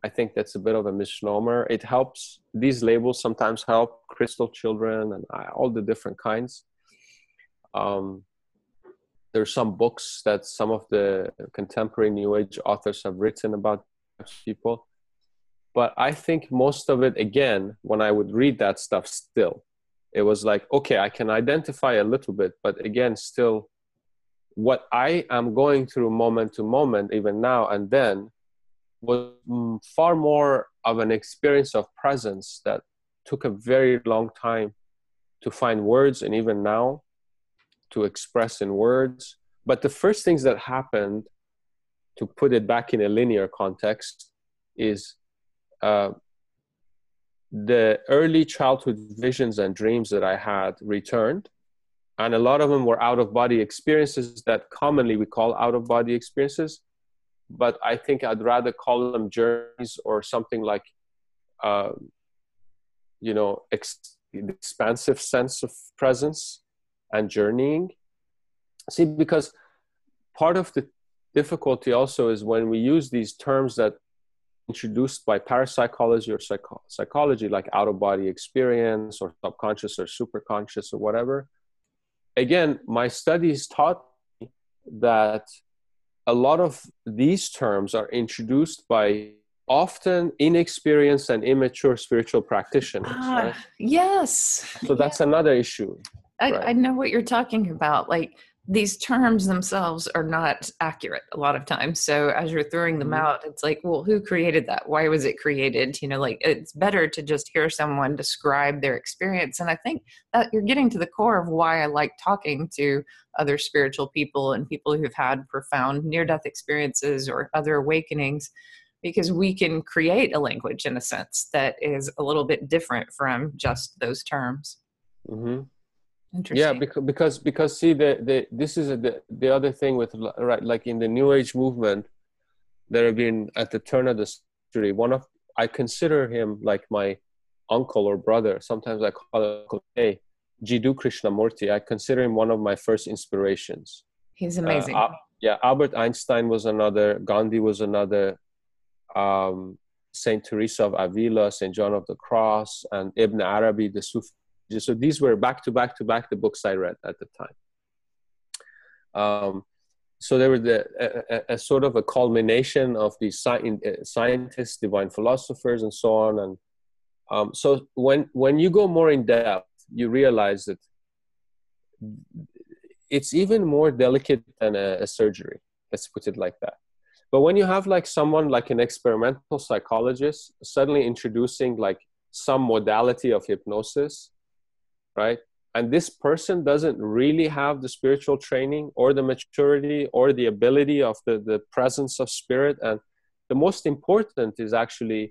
I think that's a bit of a misnomer. It helps, these labels sometimes help crystal children and all the different kinds. Um, there's some books that some of the contemporary New Age authors have written about people. But I think most of it, again, when I would read that stuff still, it was like, okay, I can identify a little bit. But again, still, what I am going through moment to moment, even now and then, was far more of an experience of presence that took a very long time to find words, and even now to express in words. But the first things that happened, to put it back in a linear context, is Uh, the early childhood visions and dreams that I had returned, and a lot of them were out-of-body experiences that commonly we call out-of-body experiences, but I think I'd rather call them journeys or something like, uh, you know, ex- expansive sense of presence and journeying. See, because part of the difficulty also is when we use these terms that introduced by parapsychology or psycho- psychology, like out-of-body experience or subconscious or superconscious or whatever. Again, my studies taught me that a lot of these terms are introduced by often inexperienced and immature spiritual practitioners. Ah, right? Yes. So that's yeah. another issue. I, right? I know what you're talking about. Like, these terms themselves are not accurate a lot of times. So as you're throwing them out, it's like, well, who created that? Why was it created? You know, like, it's better to just hear someone describe their experience. And I think that you're getting to the core of why I like talking to other spiritual people and people who've had profound near-death experiences or other awakenings, because we can create a language in a sense that is a little bit different from just those terms. Mm-hmm. Yeah, because because because see, the, the this is a, the the other thing with, right, like in the New Age movement, there have been, at the turn of the century, one of, I consider him like my uncle or brother. Sometimes I call him Uncle A, Jiddu Krishnamurti. I consider him one of my first inspirations. He's amazing. Uh, yeah, Albert Einstein was another. Gandhi was another. Um, Saint Teresa of Avila, Saint John of the Cross, and Ibn Arabi, the Sufi. So these were back to back to back the books I read at the time. Um, so there were the, a, a, a sort of a culmination of these sci- scientists, divine philosophers, and so on. And um, so when when you go more in depth, you realize that it's even more delicate than a, a surgery. Let's put it like that. But when you have like someone like an experimental psychologist suddenly introducing like some modality of hypnosis, right? And this person doesn't really have the spiritual training or the maturity or the ability of the, the presence of spirit. And the most important is actually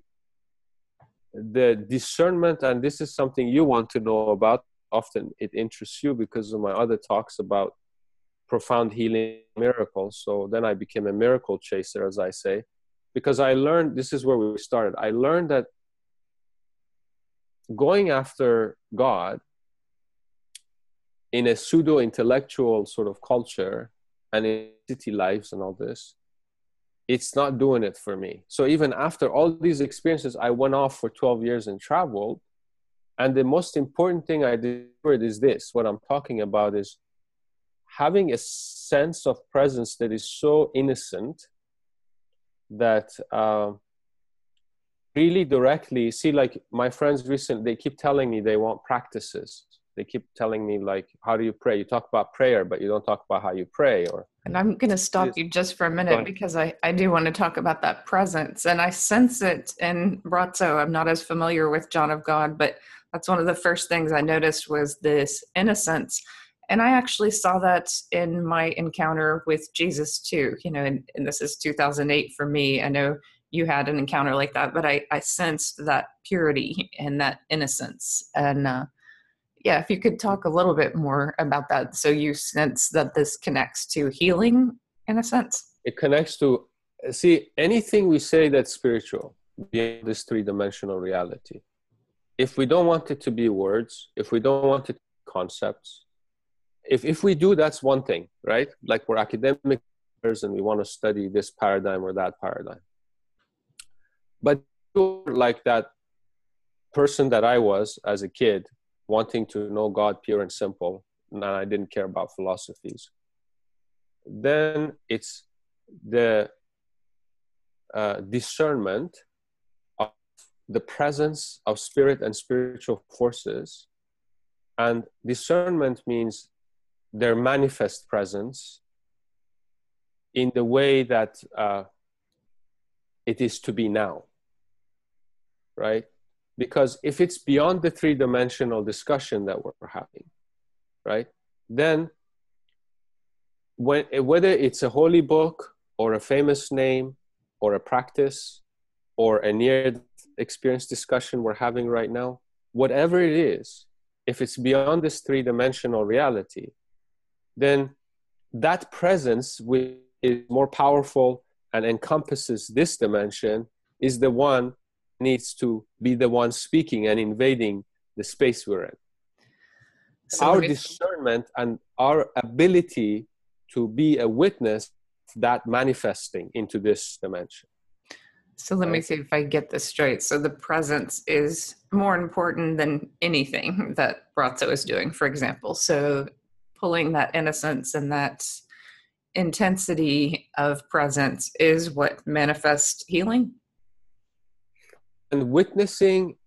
the discernment. And this is something you want to know about. Often it interests you because of my other talks about profound healing miracles. So then I became a miracle chaser, as I say, because I learned, this is where we started. I learned that going after God in a pseudo-intellectual sort of culture and in city lives and all this, it's not doing it for me. So even after all these experiences, I went off for twelve years and traveled. And the most important thing I did is this, what I'm talking about is having a sense of presence that is so innocent that uh, really directly, see, like my friends recently, they keep telling me they want practices. They keep telling me, like, how do you pray? You talk about prayer, but you don't talk about how you pray. Or And I'm going to stop you just for a minute because I, I do want to talk about that presence. And I sense it in Braco. I'm not as familiar with John of God, but that's one of the first things I noticed was this innocence. And I actually saw that in my encounter with Jesus too. You know, and, and this is two thousand eight for me. I know you had an encounter like that, but I, I sensed that purity and that innocence. And, uh, yeah, if you could talk a little bit more about that. So you sense that this connects to healing in a sense? It connects to, see, anything we say that's spiritual, beyond this three-dimensional reality. If we don't want it to be words, if we don't want it to be concepts, if, if we do, that's one thing, right? Like we're academic and we want to study this paradigm or that paradigm. But like that person that I was as a kid, wanting to know God pure and simple, and I didn't care about philosophies. Then it's the uh, discernment of the presence of spirit and spiritual forces. And discernment means their manifest presence in the way that uh, it is to be now, right? Because if it's beyond the three-dimensional discussion that we're having, right? Then when, whether it's a holy book or a famous name or a practice or a near experience discussion we're having right now, whatever it is, if it's beyond this three-dimensional reality, then that presence which is more powerful and encompasses this dimension is the one needs to be the one speaking and invading the space we're in. So our discernment and our ability to be a witness that manifesting into this dimension. So let me see if I get this straight. So the presence is more important than anything that Braco is doing, for example. So pulling that innocence and that intensity of presence is what manifests healing? And witnessing,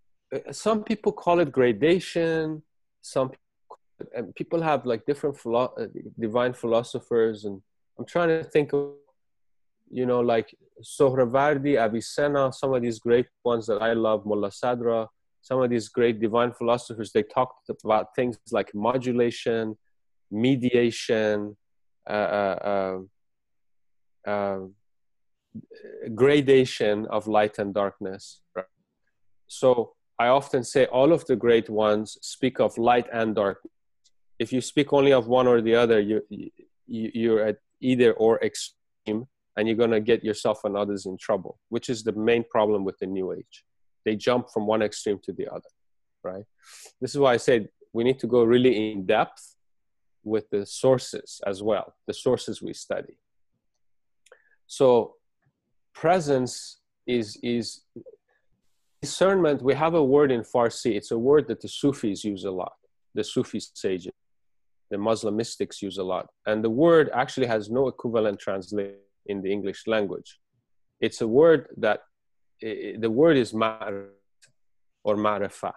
some people call it gradation, some people, and people have like different philo- divine philosophers, and I'm trying to think of, you know, like Sohrawardi, Avicenna, some of these great ones that I love, Mulla Sadra, some of these great divine philosophers, they talked about things like modulation, mediation, uh, uh, uh, uh, gradation of light and darkness, right? So I often say all of the great ones speak of light and darkness. If you speak only of one or the other, you, you, you're at either or extreme, and you're going to get yourself and others in trouble, which is the main problem with the New Age. They jump from one extreme to the other, right? This is why I said we need to go really in depth with the sources as well, the sources we study. So presence is, is discernment. We have a word in Farsi. It's a word that the Sufis use a lot. The Sufi sages, the Muslim mystics use a lot. And the word actually has no equivalent translation in the English language. It's a word that, it, the word is ma'rifa or ma'rifa.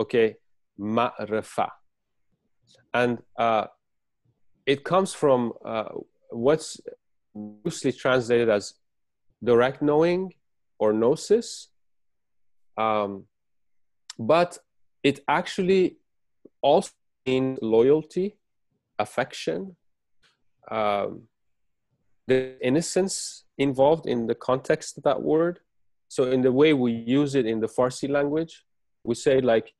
Okay, ma'rifa. And uh, it comes from uh, what's loosely translated as direct knowing or gnosis, um, but it actually also means loyalty, affection, um, the innocence involved in the context of that word. So in the way we use it in the Farsi language, we say like,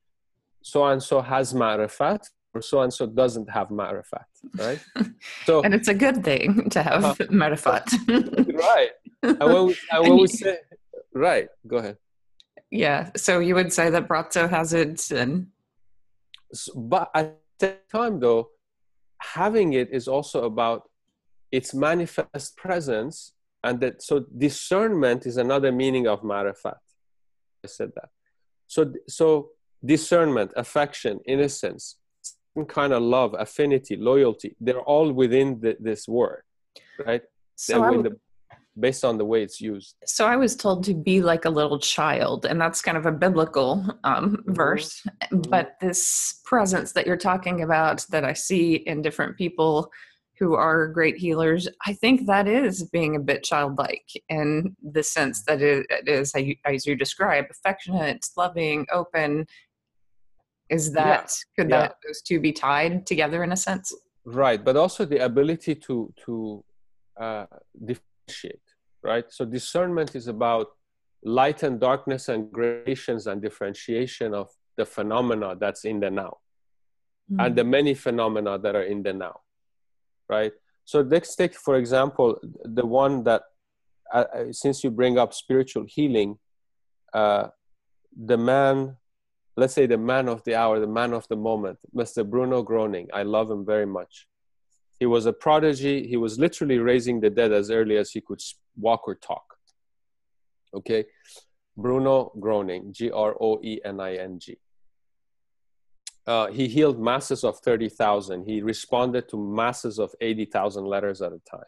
so-and-so has ma'rifat, or so-and-so doesn't have ma'rifat, right? So, and it's a good thing to have uh, ma'rifat. Right. And when we, and when we say, right, go ahead. Yeah, so you would say that Braco has it. And... So, but at the time, though, having it is also about its manifest presence. And that, so discernment is another meaning of ma'rifat. I said that. So, so discernment, affection, innocence, kind of love, affinity, loyalty, they're all within the, this word, right? So w- the, based on the way it's used. So I was told to be like a little child, and that's kind of a biblical um, mm-hmm. verse. Mm-hmm. But this presence that you're talking about that I see in different people who are great healers, I think that is being a bit childlike in the sense that it is, as you describe, affectionate, loving, open. Is that, yeah. could yeah. that, those two be tied together in a sense? Right. But also the ability to, to uh, differentiate, right? So discernment is about light and darkness and gradations and differentiation of the phenomena that's in the now mm-hmm. and the many phenomena that are in the now. Right. So let's take, for example, the one that, uh, since you bring up spiritual healing, uh, the man, let's say the man of the hour, the man of the moment, Mister Bruno Gröning. I love him very much. He was a prodigy. He was literally raising the dead as early as he could walk or talk. Okay. Bruno Gröning, G R O E N I N G. Uh, he healed masses of thirty thousand. He responded to masses of eighty thousand letters at a time.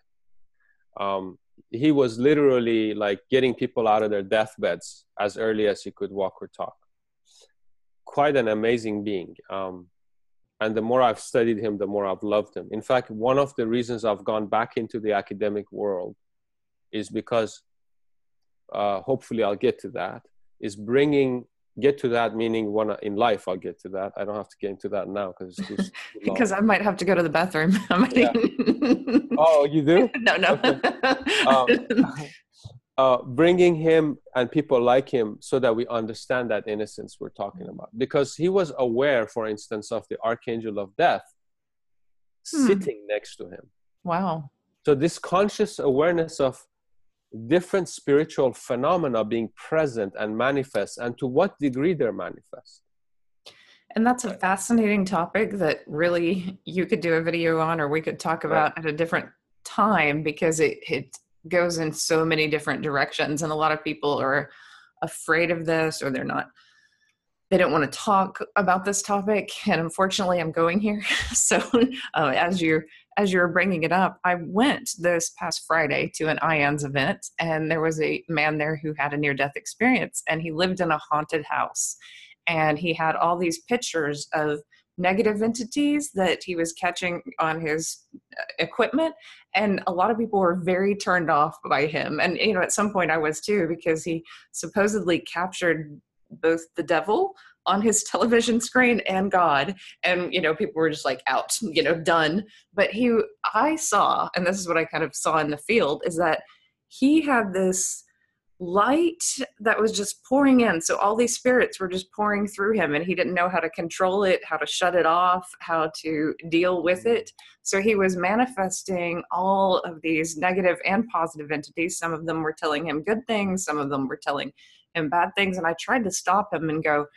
Um, he was literally like getting people out of their deathbeds as early as he could walk or talk. Quite an amazing being. Um, and the more I've studied him, the more I've loved him. In fact, one of the reasons I've gone back into the academic world is because, uh, hopefully I'll get to that, is bringing... Get to that, meaning when in life I'll get to that. I don't have to get into that now because it's just because I might have to go to the bathroom. Yeah. Oh, you do? No, no. Okay. Um, uh, bringing him and people like him so that we understand that innocence we're talking about. Because he was aware, for instance, of the Archangel of Death hmm. sitting next to him. Wow. So this conscious awareness of different spiritual phenomena being present and manifest, and to what degree they're manifest. And that's a fascinating topic that really you could do a video on, or we could talk about right. at a different time, because it, it goes in so many different directions. And a lot of people are afraid of this, or they're not, they don't want to talk about this topic. And unfortunately I'm going here. So uh, as you As you were bringing it up, I went this past Friday to an I O N S event, and there was a man there who had a near-death experience, and he lived in a haunted house. And he had all these pictures of negative entities that he was catching on his equipment, and a lot of people were very turned off by him. And, you know, at some point I was too, because he supposedly captured both the devil on his television screen and God. And, you know, people were just like out, you know, done. But he, I saw, and this is what I kind of saw in the field, is that he had this light that was just pouring in. So all these spirits were just pouring through him, and he didn't know how to control it, how to shut it off, how to deal with it. So he was manifesting all of these negative and positive entities. Some of them were telling him good things. Some of them were telling him bad things. And I tried to stop him and go,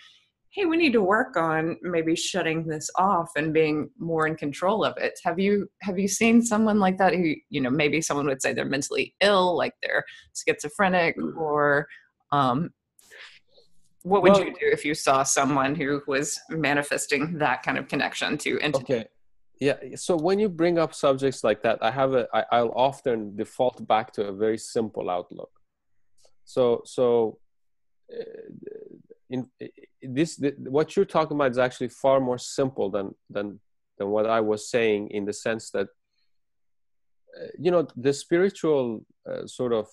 hey, we need to work on maybe shutting this off and being more in control of it. Have you have you seen someone like that who, you know, maybe someone would say they're mentally ill, like they're schizophrenic, or um, what would well, you do if you saw someone who was manifesting that kind of connection to entity? Okay. Yeah. So when you bring up subjects like that, I have a, I, I'll often default back to a very simple outlook. So, so, uh, In this, the, what you're talking about is actually far more simple than than than what I was saying, in the sense that uh, you know the spiritual uh, sort of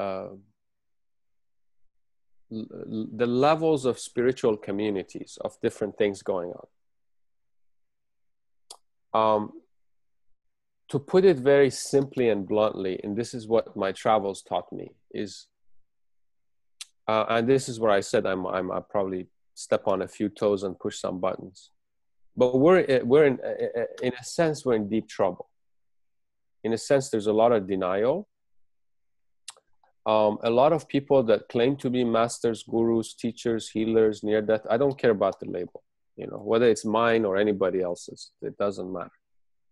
uh, l- the levels of spiritual communities of different things going on. Um, to put it very simply and bluntly, and this is what my travels taught me is. Uh, and this is where I said I'm, I'm. I probably step on a few toes and push some buttons, but we're we're in in a sense we're in deep trouble. In a sense, there's a lot of denial. Um, a lot of people that claim to be masters, gurus, teachers, healers, near death. I don't care about the label, you know, whether it's mine or anybody else's. It doesn't matter,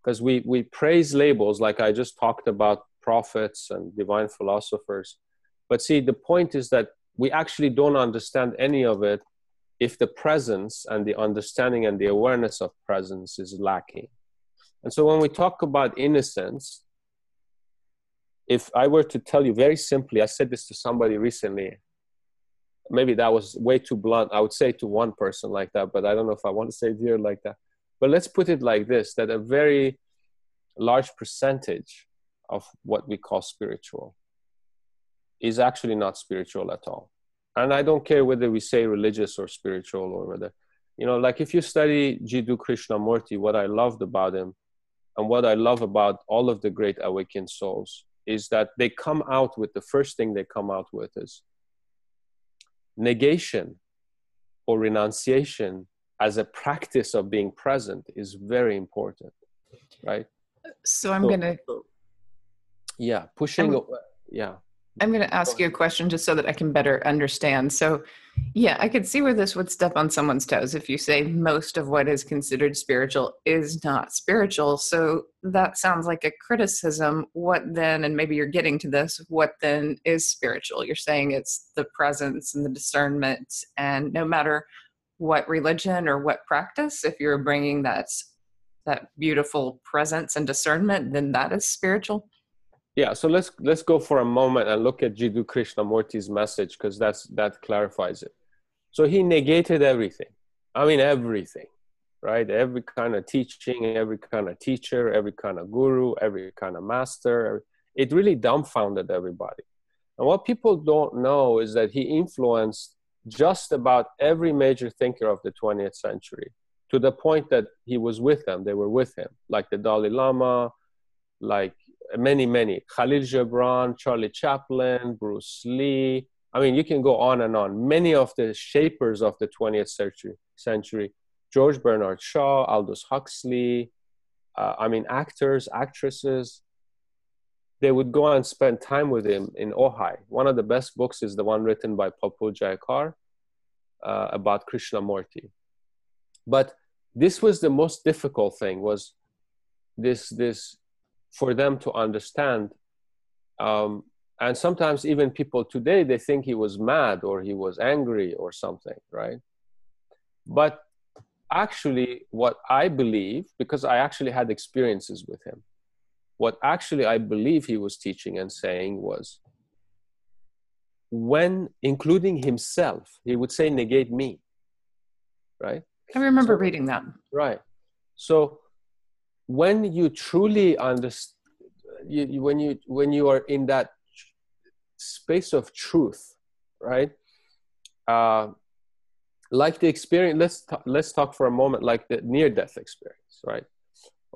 because we we praise labels like I just talked about prophets and divine philosophers, but see, the point is that we actually don't understand any of it if the presence and the understanding and the awareness of presence is lacking. And so when we talk about innocence, if I were to tell you very simply, I said this to somebody recently, maybe that was way too blunt. I would say to one person like that, but I don't know if I want to say it here like that. But let's put it like this, that a very large percentage of what we call spiritual is actually not spiritual at all. And I don't care whether we say religious or spiritual or whether, you know, like if you study Jiddu Krishnamurti, what I loved about him and what I love about all of the great awakened souls is that they come out with, the first thing they come out with is negation or renunciation as a practice of being present is very important, right? So I'm so, gonna... Yeah, pushing... I'm, yeah. I'm gonna ask you a question just so that I can better understand. So yeah, I could see where this would step on someone's toes if you say most of what is considered spiritual is not spiritual. So that sounds like a criticism. What then, and maybe you're getting to this, what then is spiritual? You're saying it's the presence and the discernment, and no matter what religion or what practice, if you're bringing that that beautiful presence and discernment, then that is spiritual. Yeah, so let's let's go for a moment and look at Jiddu Krishnamurti's message, because that's that clarifies it. So he negated everything. I mean everything, right? Every kind of teaching, every kind of teacher, every kind of guru, every kind of master. It really dumbfounded everybody. And what people don't know is that he influenced just about every major thinker of the twentieth century, to the point that he was with them, they were with him, like the Dalai Lama, like many, many, Khalil Gibran, Charlie Chaplin, Bruce Lee. I mean, you can go on and on. Many of the shapers of the twentieth century, century, George Bernard Shaw, Aldous Huxley, uh, I mean, actors, actresses, they would go and spend time with him in Ojai. One of the best books is the one written by Papu Jayakar uh, about Krishnamurti. But this was the most difficult thing, was this, this for them to understand. Um, and sometimes even people today, they think he was mad or he was angry or something, right? But actually what I believe, because I actually had experiences with him, what actually I believe he was teaching and saying was, when including himself, he would say, negate me, right? I remember so, reading that. Right. So when you truly understand, you, you, when, you, when you are in that space of truth, right? Uh, like the experience, let's, let's talk for a moment, like the near-death experience, right?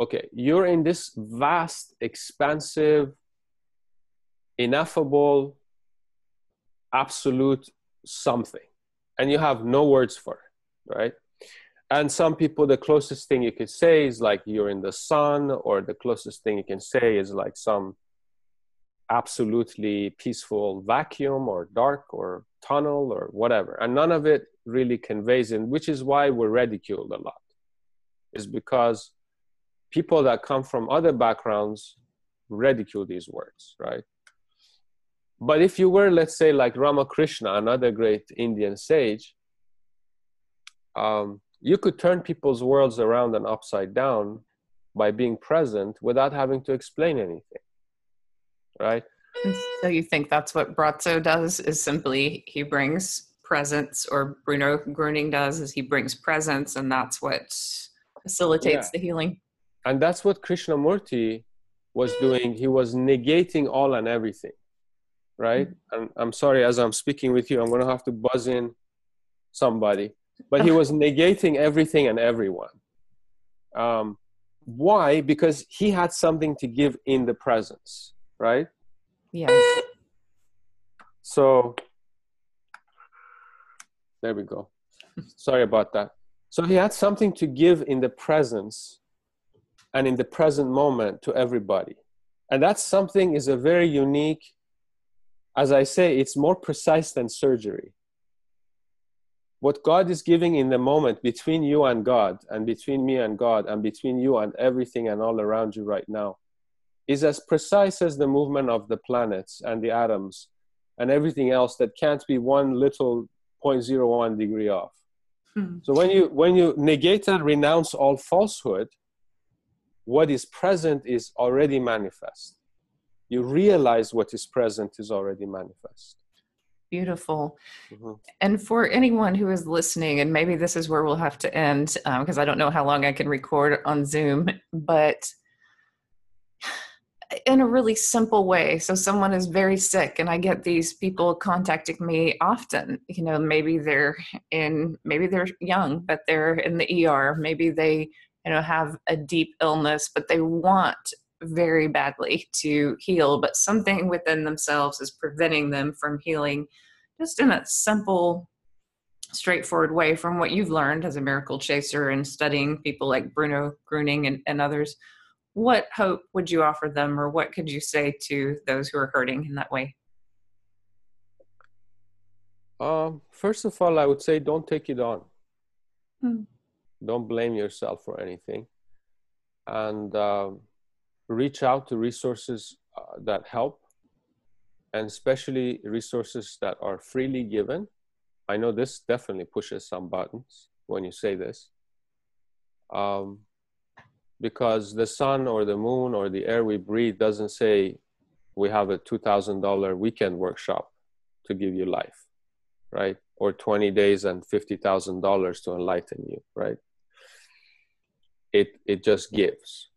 Okay, you're in this vast, expansive, ineffable, absolute something, and you have no words for it, right? And some people, the closest thing you could say is like you're in the sun, or the closest thing you can say is like some absolutely peaceful vacuum or dark or tunnel or whatever. And none of it really conveys in, which is why we're ridiculed a lot, is because people that come from other backgrounds ridicule these words, right? But if you were, let's say, like Ramakrishna, another great Indian sage, um, you could turn people's worlds around and upside down by being present without having to explain anything, right? So you think that's what Braco does, is simply he brings presence, or Bruno Gröning does, is he brings presence, and that's what facilitates yeah. the healing? And that's what Krishnamurti was doing. He was negating all and everything, right? And I'm sorry, as I'm speaking with you, I'm going to have to buzz in somebody. But he was negating everything and everyone. Um, why? Because he had something to give in the presence, right? Yes. So, there we go. Sorry about that. So he had something to give in the presence and in the present moment to everybody. And that something is a very unique, as I say, it's more precise than surgery. What God is giving in the moment between you and God, and between me and God, and between you and everything and all around you right now, is as precise as the movement of the planets and the atoms and everything else that can't be one little zero point zero one degree off. Mm. So when you, when you negate and renounce all falsehood, what is present is already manifest. You realize what is present is already manifest. Beautiful. Mm-hmm. And for anyone who is listening, and maybe this is where we'll have to end, because um, I don't know how long I can record on Zoom, but in a really simple way. So someone is very sick, and I get these people contacting me often, you know, maybe they're in, maybe they're young, but they're in the E R, maybe they, you know, have a deep illness, but they want very badly to heal, but something within themselves is preventing them from healing, just in a simple, straightforward way. From what you've learned as a miracle chaser and studying people like Bruno Gröning and, and others, what hope would you offer them, or what could you say to those who are hurting in that way? Um, first of all, I would say don't take it on. Hmm. Don't blame yourself for anything. And um, reach out to resources uh, that help, and especially resources that are freely given. I know this definitely pushes some buttons when you say this, um, because the sun or the moon or the air we breathe doesn't say we have a two thousand dollar weekend workshop to give you life, right? Or twenty days and fifty thousand dollars to enlighten you, right? It, it just gives.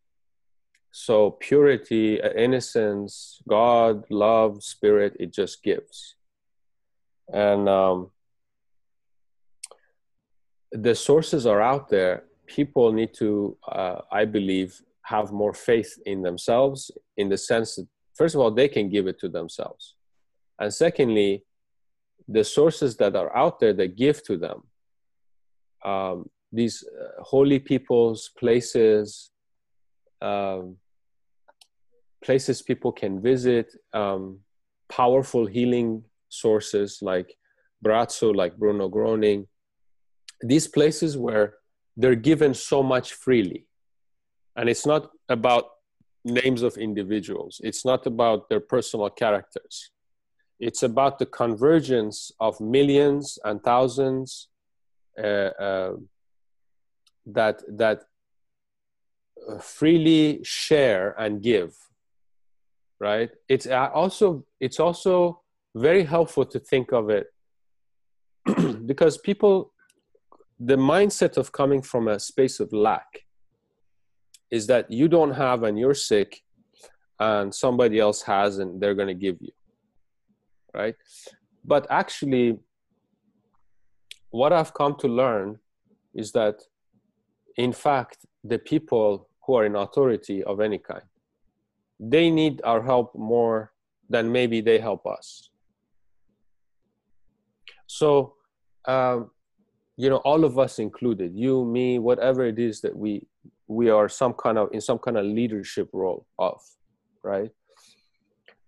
So purity, innocence, God, love, spirit, it just gives. And um, the sources are out there. People need to, uh, I believe, have more faith in themselves, in the sense that, first of all, they can give it to themselves. And secondly, the sources that are out there that give to them, um, these uh, holy peoples, places, Um, places people can visit, um, powerful healing sources like Braco, like Bruno Gröning, these places where they're given so much freely. And it's not about names of individuals. It's not about their personal characters. It's about the convergence of millions and thousands uh, uh, that, that, freely share and give, right? It's also, it's also very helpful to think of it because people, the mindset of coming from a space of lack is that you don't have and you're sick and somebody else has and they're going to give you, right? But actually, what I've come to learn is that, in fact, the people who are in authority of any kind, they need our help more than maybe they help us. So, um, you know, all of us included, you, me, whatever it is that we, we are some kind of, in some kind of leadership role of, right?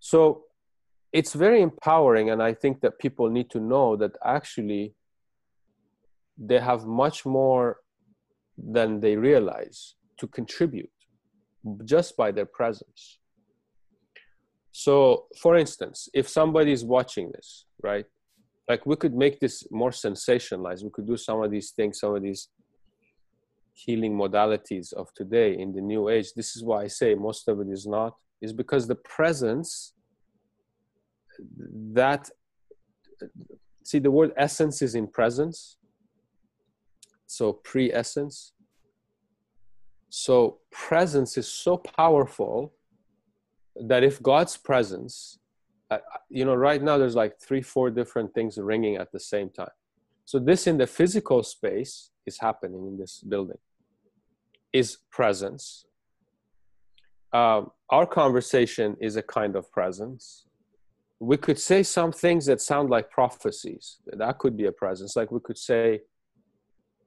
So it's very empowering. And I think that people need to know that actually they have much more than they realize to contribute just by their presence. So for instance, if somebody is watching this, right? Like we could make this more sensationalized. We could do some of these things, some of these healing modalities of today in the new age. This is why I say most of it is not, is because the presence that, see, the word essence is in presence. So pre-essence. So presence is so powerful that if God's presence, uh, you know, right now there's like three, four different things ringing at the same time. So this in the physical space is happening in this building, is presence. Um, our conversation is a kind of presence. We could say some things that sound like prophecies. That could be a presence. Like we could say,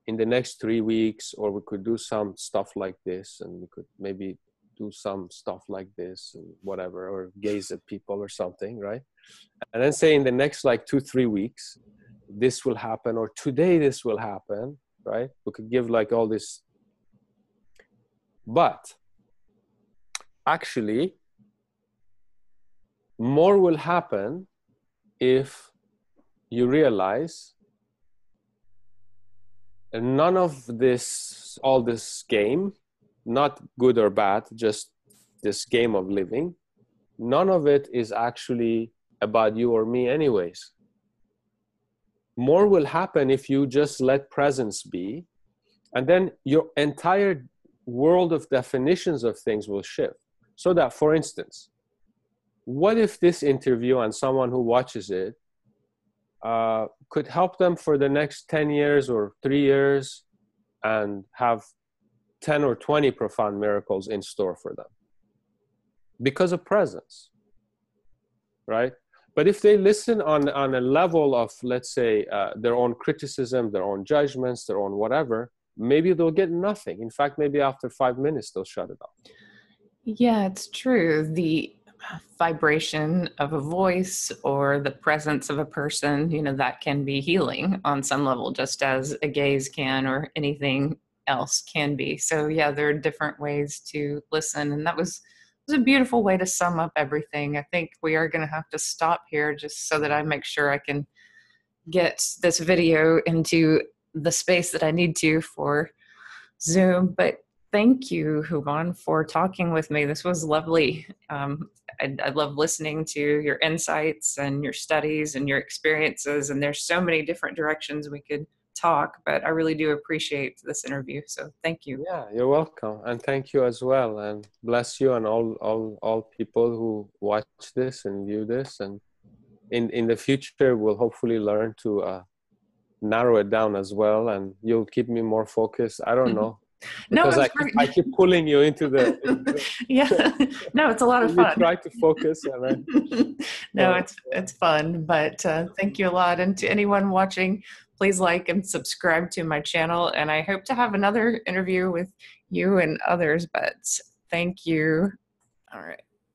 in the next three weeks, or we could do some stuff like this, and we could maybe do some stuff like this and whatever, or gaze at people or something, right? And then say in the next like two, three weeks, this will happen, or today this will happen, right? We could give like all this. But actually, more will happen if you realize And none of this, all this game, not good or bad, just this game of living, none of it is actually about you or me anyways. More will happen if you just let presence be, and then your entire world of definitions of things will shift. So that, for instance, what if this interview and someone who watches it uh, could help them for the next ten years or three years and have ten or twenty profound miracles in store for them because of presence, right? But if they listen on, on a level of, let's say, uh, their own criticism, their own judgments, their own whatever, maybe they'll get nothing. In fact, maybe after five minutes, they'll shut it off. Yeah, it's true. The vibration of a voice or the presence of a person, you know, that can be healing on some level, just as a gaze can or anything else can be. So yeah, there are different ways to listen. And that was... It's a beautiful way to sum up everything. I think we are going to have to stop here just so that I make sure I can get this video into the space that I need to for Zoom. But thank you, Human, for talking with me. This was lovely. Um, I, I love listening to your insights and your studies and your experiences. And there's so many different directions we could talk, but I really do appreciate this interview, so thank you. Yeah, you're welcome, and thank you as well, and bless you and all all all people who watch this and view this, and in in the future we'll hopefully learn to uh narrow it down as well, and you'll keep me more focused. I don't know. No, because I, very... I keep pulling you into the, into the... yeah. No, it's a lot of fun. You try to focus, yeah, right? No, it's it's fun, but uh, thank you a lot. And to anyone watching, please like and subscribe to my channel, and I hope to have another interview with you and others, but thank you. All right.